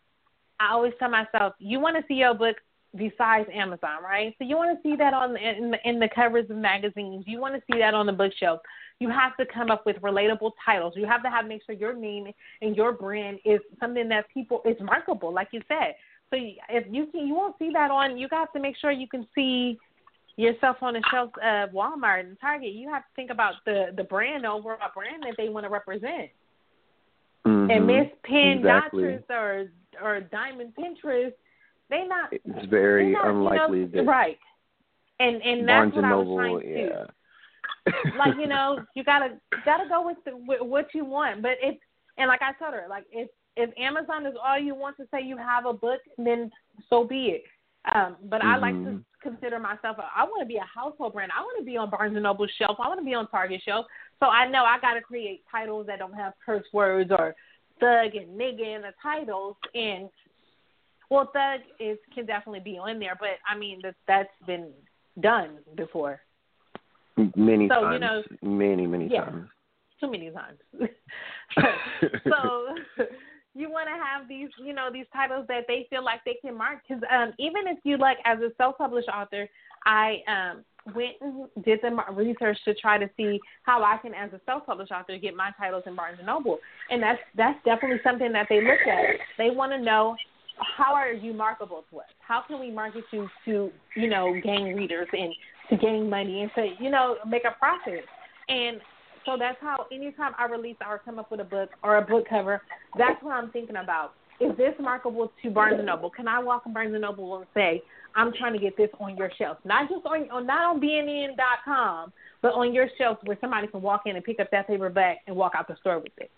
I always tell myself, you want to see your book besides Amazon, right? So you want to see that on the, in, the, in the covers of magazines. You want to see that on the bookshelf. You have to come up with relatable titles. You have to have make sure your name and your brand is something that people is markable, like you said. So if you can, you won't see that on. You have to make sure you can see yourself on the shelves of Walmart and Target. You have to think about the the brand, the overall brand that they want to represent. Mm-hmm. And Miss Pen exactly. Dotress or or Diamond Pinterest, they not. It's very not, unlikely, you know, that right. And and that's Barnes what and I was Noble, trying to yeah. do. Like, you know, you gotta gotta go with, the, with what you want. But if and like I told her, like if if Amazon is all you want to say you have a book, then so be it. Um, but mm-hmm. I like to consider myself. A, I want to be a household brand. I want to be on Barnes and Noble's shelf. I want to be on Target shelf. So I know I gotta create titles that don't have curse words or thug and nigga in the titles. And well, thug is can definitely be on there. But I mean, that that's been done before. Many so, times, you know, many, many yeah, times. Too many times. So you want to have these, you know, these titles that they feel like they can mark. Because um, even if you, like, as a self-published author, I um, went and did the research to try to see how I can, as a self-published author, get my titles in Barnes and Noble. And that's, that's definitely something that they look at. They want to know, how are you marketable to us? How can we market you to, you know, gain readers and to gain money and to, you know, make a profit? And so that's how anytime I release or come up with a book or a book cover, that's what I'm thinking about. Is this marketable to Barnes and Noble? Can I walk in Barnes and Noble and say, I'm trying to get this on your shelf? Not just on, not on B N N dot com, but on your shelf where somebody can walk in and pick up that paperback and walk out the store with it.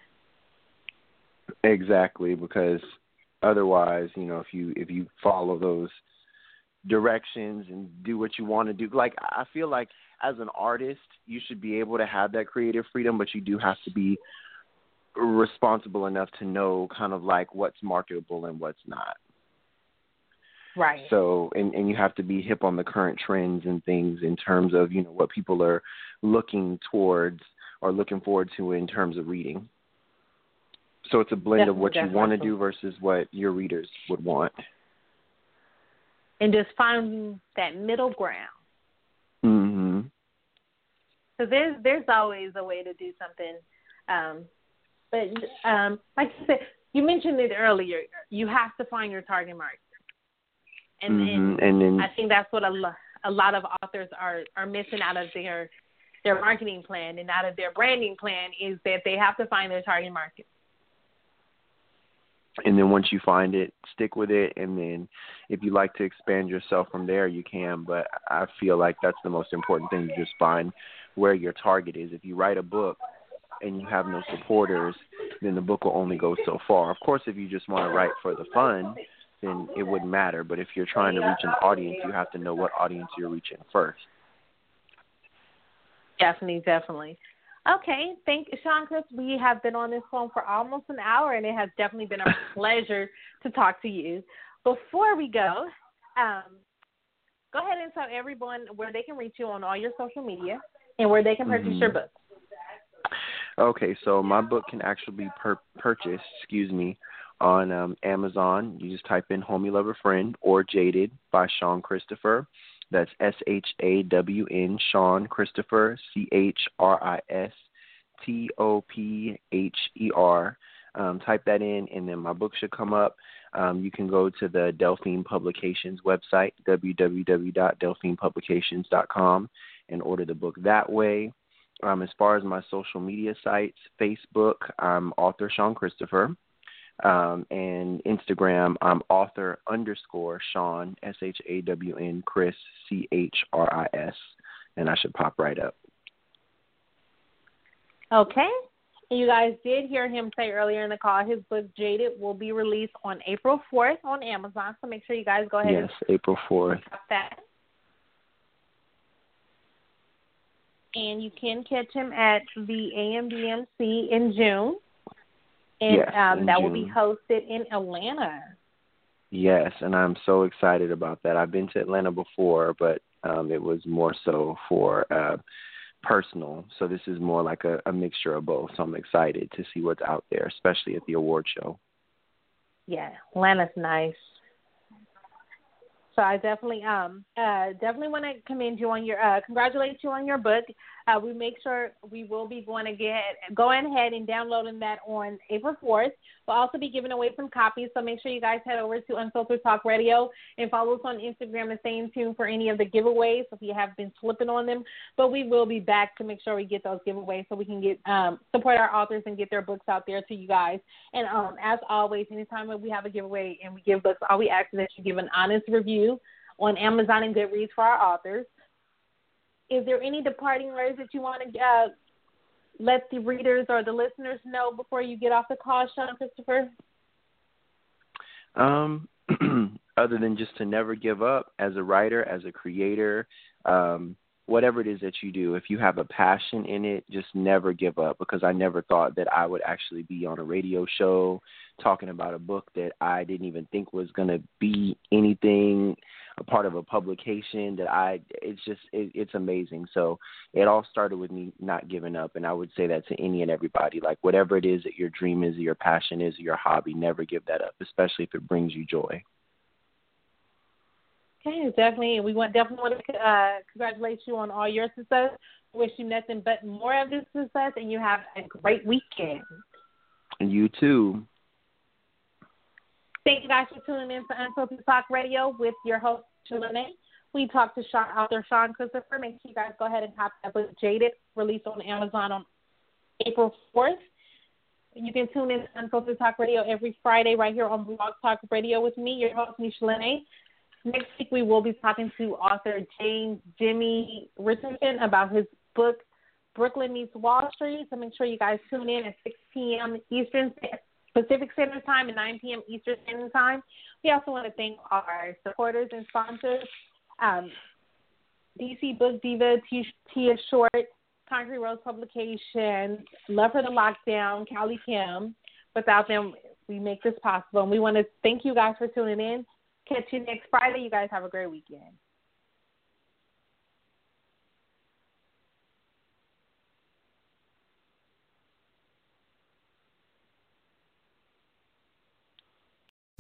Exactly, because otherwise, you know, if you if you follow those directions and do what you want to do. Like, I feel like as an artist, you should be able to have that creative freedom, but you do have to be responsible enough to know kind of like what's marketable and what's not. Right. So, and, and you have to be hip on the current trends and things in terms of, you know, what people are looking towards or looking forward to in terms of reading. So it's a blend definitely, of what definitely. you want to do versus what your readers would want. And just find that middle ground. Mm-hmm. So there's there's always a way to do something, um, but um, like you said, you mentioned it earlier. You have to find your target market, and mm-hmm. then, and then I think that's what a, lo- a lot of authors are, are missing out of their their marketing plan and out of their branding plan is that they have to find their target market. And then once you find it, stick with it. And then if you like to expand yourself from there, you can. But I feel like that's the most important thing, to just find where your target is. If you write a book and you have no supporters, then the book will only go so far. Of course, if you just want to write for the fun, then it wouldn't matter. But if you're trying to reach an audience, you have to know what audience you're reaching first. Definitely, definitely. Okay, thank you, Shawn Chris. We have been on this phone for almost an hour, and it has definitely been a pleasure to talk to you. Before we go, um, go ahead and tell everyone where they can reach you on all your social media and where they can purchase mm-hmm. your book. Okay, so my book can actually be per- purchased, excuse me, on um, Amazon. You just type in Homie Lover Friend or Jaded by Shawn Christopher. That's S H A W N, Shawn Christopher, C H R I S T O P H E R. Um, type that in, and then my book should come up. Um, you can go to the Delphine Publications website, w w w dot delphine publications dot com, and order the book that way. Um, as far as my social media sites, Facebook, I'm author Shawn Christopher, um, and Instagram, I'm author underscore Shawn, S H A W N, Chris, C H R I S, and I should pop right up. Okay. You guys did hear him say earlier in the call, his book, Jaded, will be released on April fourth on Amazon. So make sure you guys go ahead. Yes, and April fourth. That. And you can catch him at the A M B M C in June. And yes, um, in that June. Will be hosted in Atlanta. Yes, and I'm so excited about that. I've been to Atlanta before, but um, it was more so for uh, – personal, so this is more like a, a mixture of both, so I'm excited to see what's out there, especially at the award show. Yeah, Atlanta's nice. So I definitely um uh definitely want to commend you on your uh congratulate you on your book. Uh we make sure we will be going to get going ahead and downloading that on April fourth. We'll also be giving away some copies, so make sure you guys head over to Unfiltered Talk Radio and follow us on Instagram and stay in tune for any of the giveaways if you have been slipping on them. But we will be back to make sure we get those giveaways so we can get um support our authors and get their books out there to you guys. And um as always, anytime that we have a giveaway and we give books, all we ask is that you give an honest review on Amazon and Goodreads for our authors. Is there any departing words that you want to uh, let the readers or the listeners know before you get off the call, Shawn Christopher? Um, other than just to never give up as a writer, as a creator, um, whatever it is that you do, if you have a passion in it, just never give up, because I never thought that I would actually be on a radio show talking about a book that I didn't even think was going to be anything, a part of a publication that I, it's just, it, it's amazing. So it all started with me not giving up. And I would say that to any and everybody, like whatever it is that your dream is, or your passion is, or your hobby, never give that up, especially if it brings you joy. Okay, definitely. We want definitely want to uh, congratulate you on all your success. Wish you nothing but more of this success, and you have a great weekend. And you too. Thank you guys for tuning in to Unfiltered Talk Radio with your host, Nisha Lene. We talked to Shawn, author Shawn Christopher. Make sure you guys go ahead and hop that book, Jaded, released on Amazon on April fourth. You can tune in to Unfiltered Talk Radio every Friday right here on Blog Talk Radio with me, your host, Nisha Lene. Next week, we will be talking to author James Jimmy Richardson about his book, Brooklyn Meets Wall Street. So make sure you guys tune in at six p.m. Eastern Pacific Standard Time and nine p.m. Eastern Standard Time. We also want to thank our supporters and sponsors, um, D C Book Diva, Tia Short, Concrete Rose Publications, Love for the Lockdown, Callie Kim. Without them, we make this possible. And we want to thank you guys for tuning in. Catch you next Friday. You guys have a great weekend.